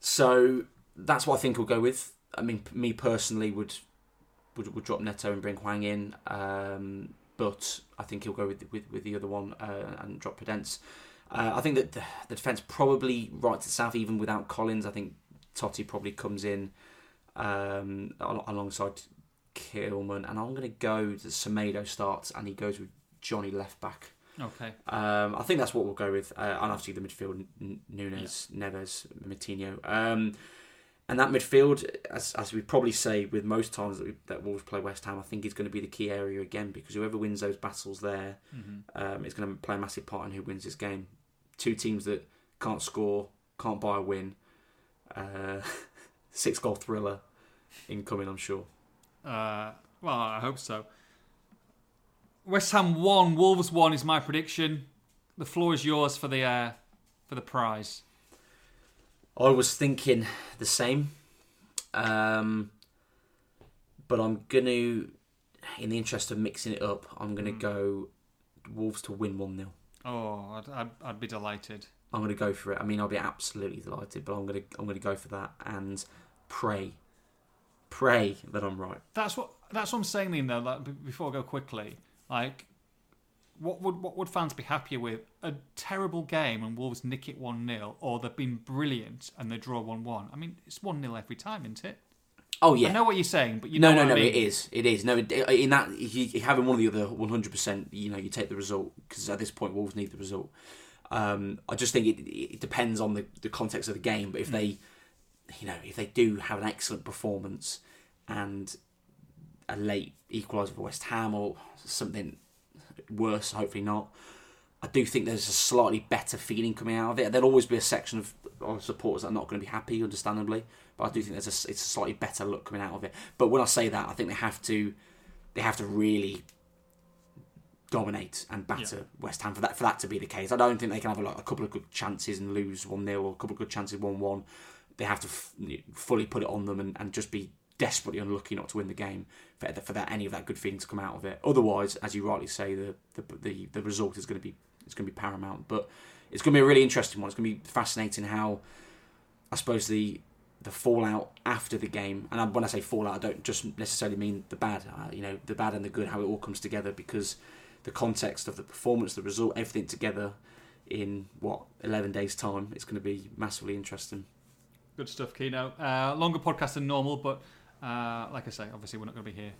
so that's what I think he'll go with. I mean, me personally would would, would drop Neto and bring Hwang in. Um, but I think he'll go with with, with the other one uh, and drop Podence. Uh, I think that the, the defence probably right to the south, even without Collins. I think Totti probably comes in. Um, alongside Kilman, and I'm going to go to Semedo starts, and he goes with Johnny left back. Okay. Um, I think that's what we'll go with, uh, and obviously the midfield: N- Nunes, yeah. Neves, Moutinho. Um, and that midfield, as as we probably say with most times that, we, that Wolves play West Ham, I think is going to be the key area again, because whoever wins those battles there mm-hmm. um, is going to play a massive part in who wins this game. Two teams that can't score, can't buy a win. Uh, Six goal thriller incoming, I'm sure. Uh, well, I hope so. West Ham one, Wolves one is my prediction. The floor is yours for the uh, for the prize. I was thinking the same, um, but I'm gonna, in the interest of mixing it up, I'm gonna mm. go Wolves to win one nil. Oh, I'd, I'd I'd be delighted. I'm gonna go for it. I mean, I'll be absolutely delighted, but I'm gonna I'm gonna go for that and pray, pray that I'm right. That's what that's what I'm saying, Liam. Though, like, before I go quickly, like, what would what would fans be happier with? A terrible game and Wolves nick it one nil, or they've been brilliant and they draw one one. I mean, it's one nil every time, isn't it? Oh yeah. I know what you're saying, but you know no, no, what no, I mean. it is, it is. No, in that you, having one of the other one hundred percent, you know, you take the result because at this point Wolves need the result. Um, I just think it, it depends on the, the context of the game. But if they, you know, if they do have an excellent performance and a late equaliser for West Ham or something worse, hopefully not, I do think there's a slightly better feeling coming out of it. There'll always be a section of, of supporters that are not going to be happy, understandably. But I do think there's a, it's a slightly better look coming out of it. But when I say that, I think they have to, they have to really dominate and batter yeah. West Ham for that for that to be the case. I don't think they can have a, like, a couple of good chances and lose one nil or a couple of good chances one one. They have to f- fully put it on them and, and just be desperately unlucky not to win the game for, for that any of that good feeling to come out of it. Otherwise, as you rightly say, the the, the, the result is going to be it's going to be paramount. But it's going to be a really interesting one. It's going to be fascinating how, I suppose, the the fallout after the game. And when I say fallout, I don't just necessarily mean the bad. You know, the bad and the good, how it all comes together, because the context of the performance, the result, everything together in, what, eleven days' time. It's going to be massively interesting. Good stuff, Kino. Uh, longer podcast than normal, but uh, like I say, obviously we're not going to be here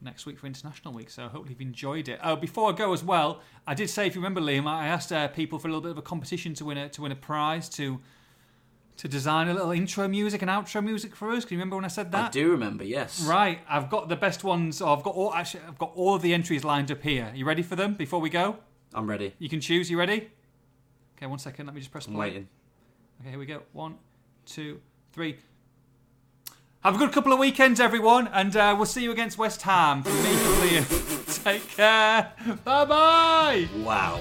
next week for International Week, so hopefully you've enjoyed it. Uh, before I go as well, I did say, if you remember, Liam, I asked uh, people for a little bit of a competition to win a, to win a prize, to to design a little intro music and outro music for us. Can you remember when I said that? I do remember, yes. Right, I've got the best ones. I've got all actually. I've got all of the entries lined up here. You ready for them? Before we go, I'm ready. You can choose. You ready? Okay, one second. Let me just press play. I'm waiting. Okay, here we go. One, two, three. Have a good couple of weekends, everyone, and uh, we'll see you against West Ham. From me, Liam. Take care. Bye bye. Wow.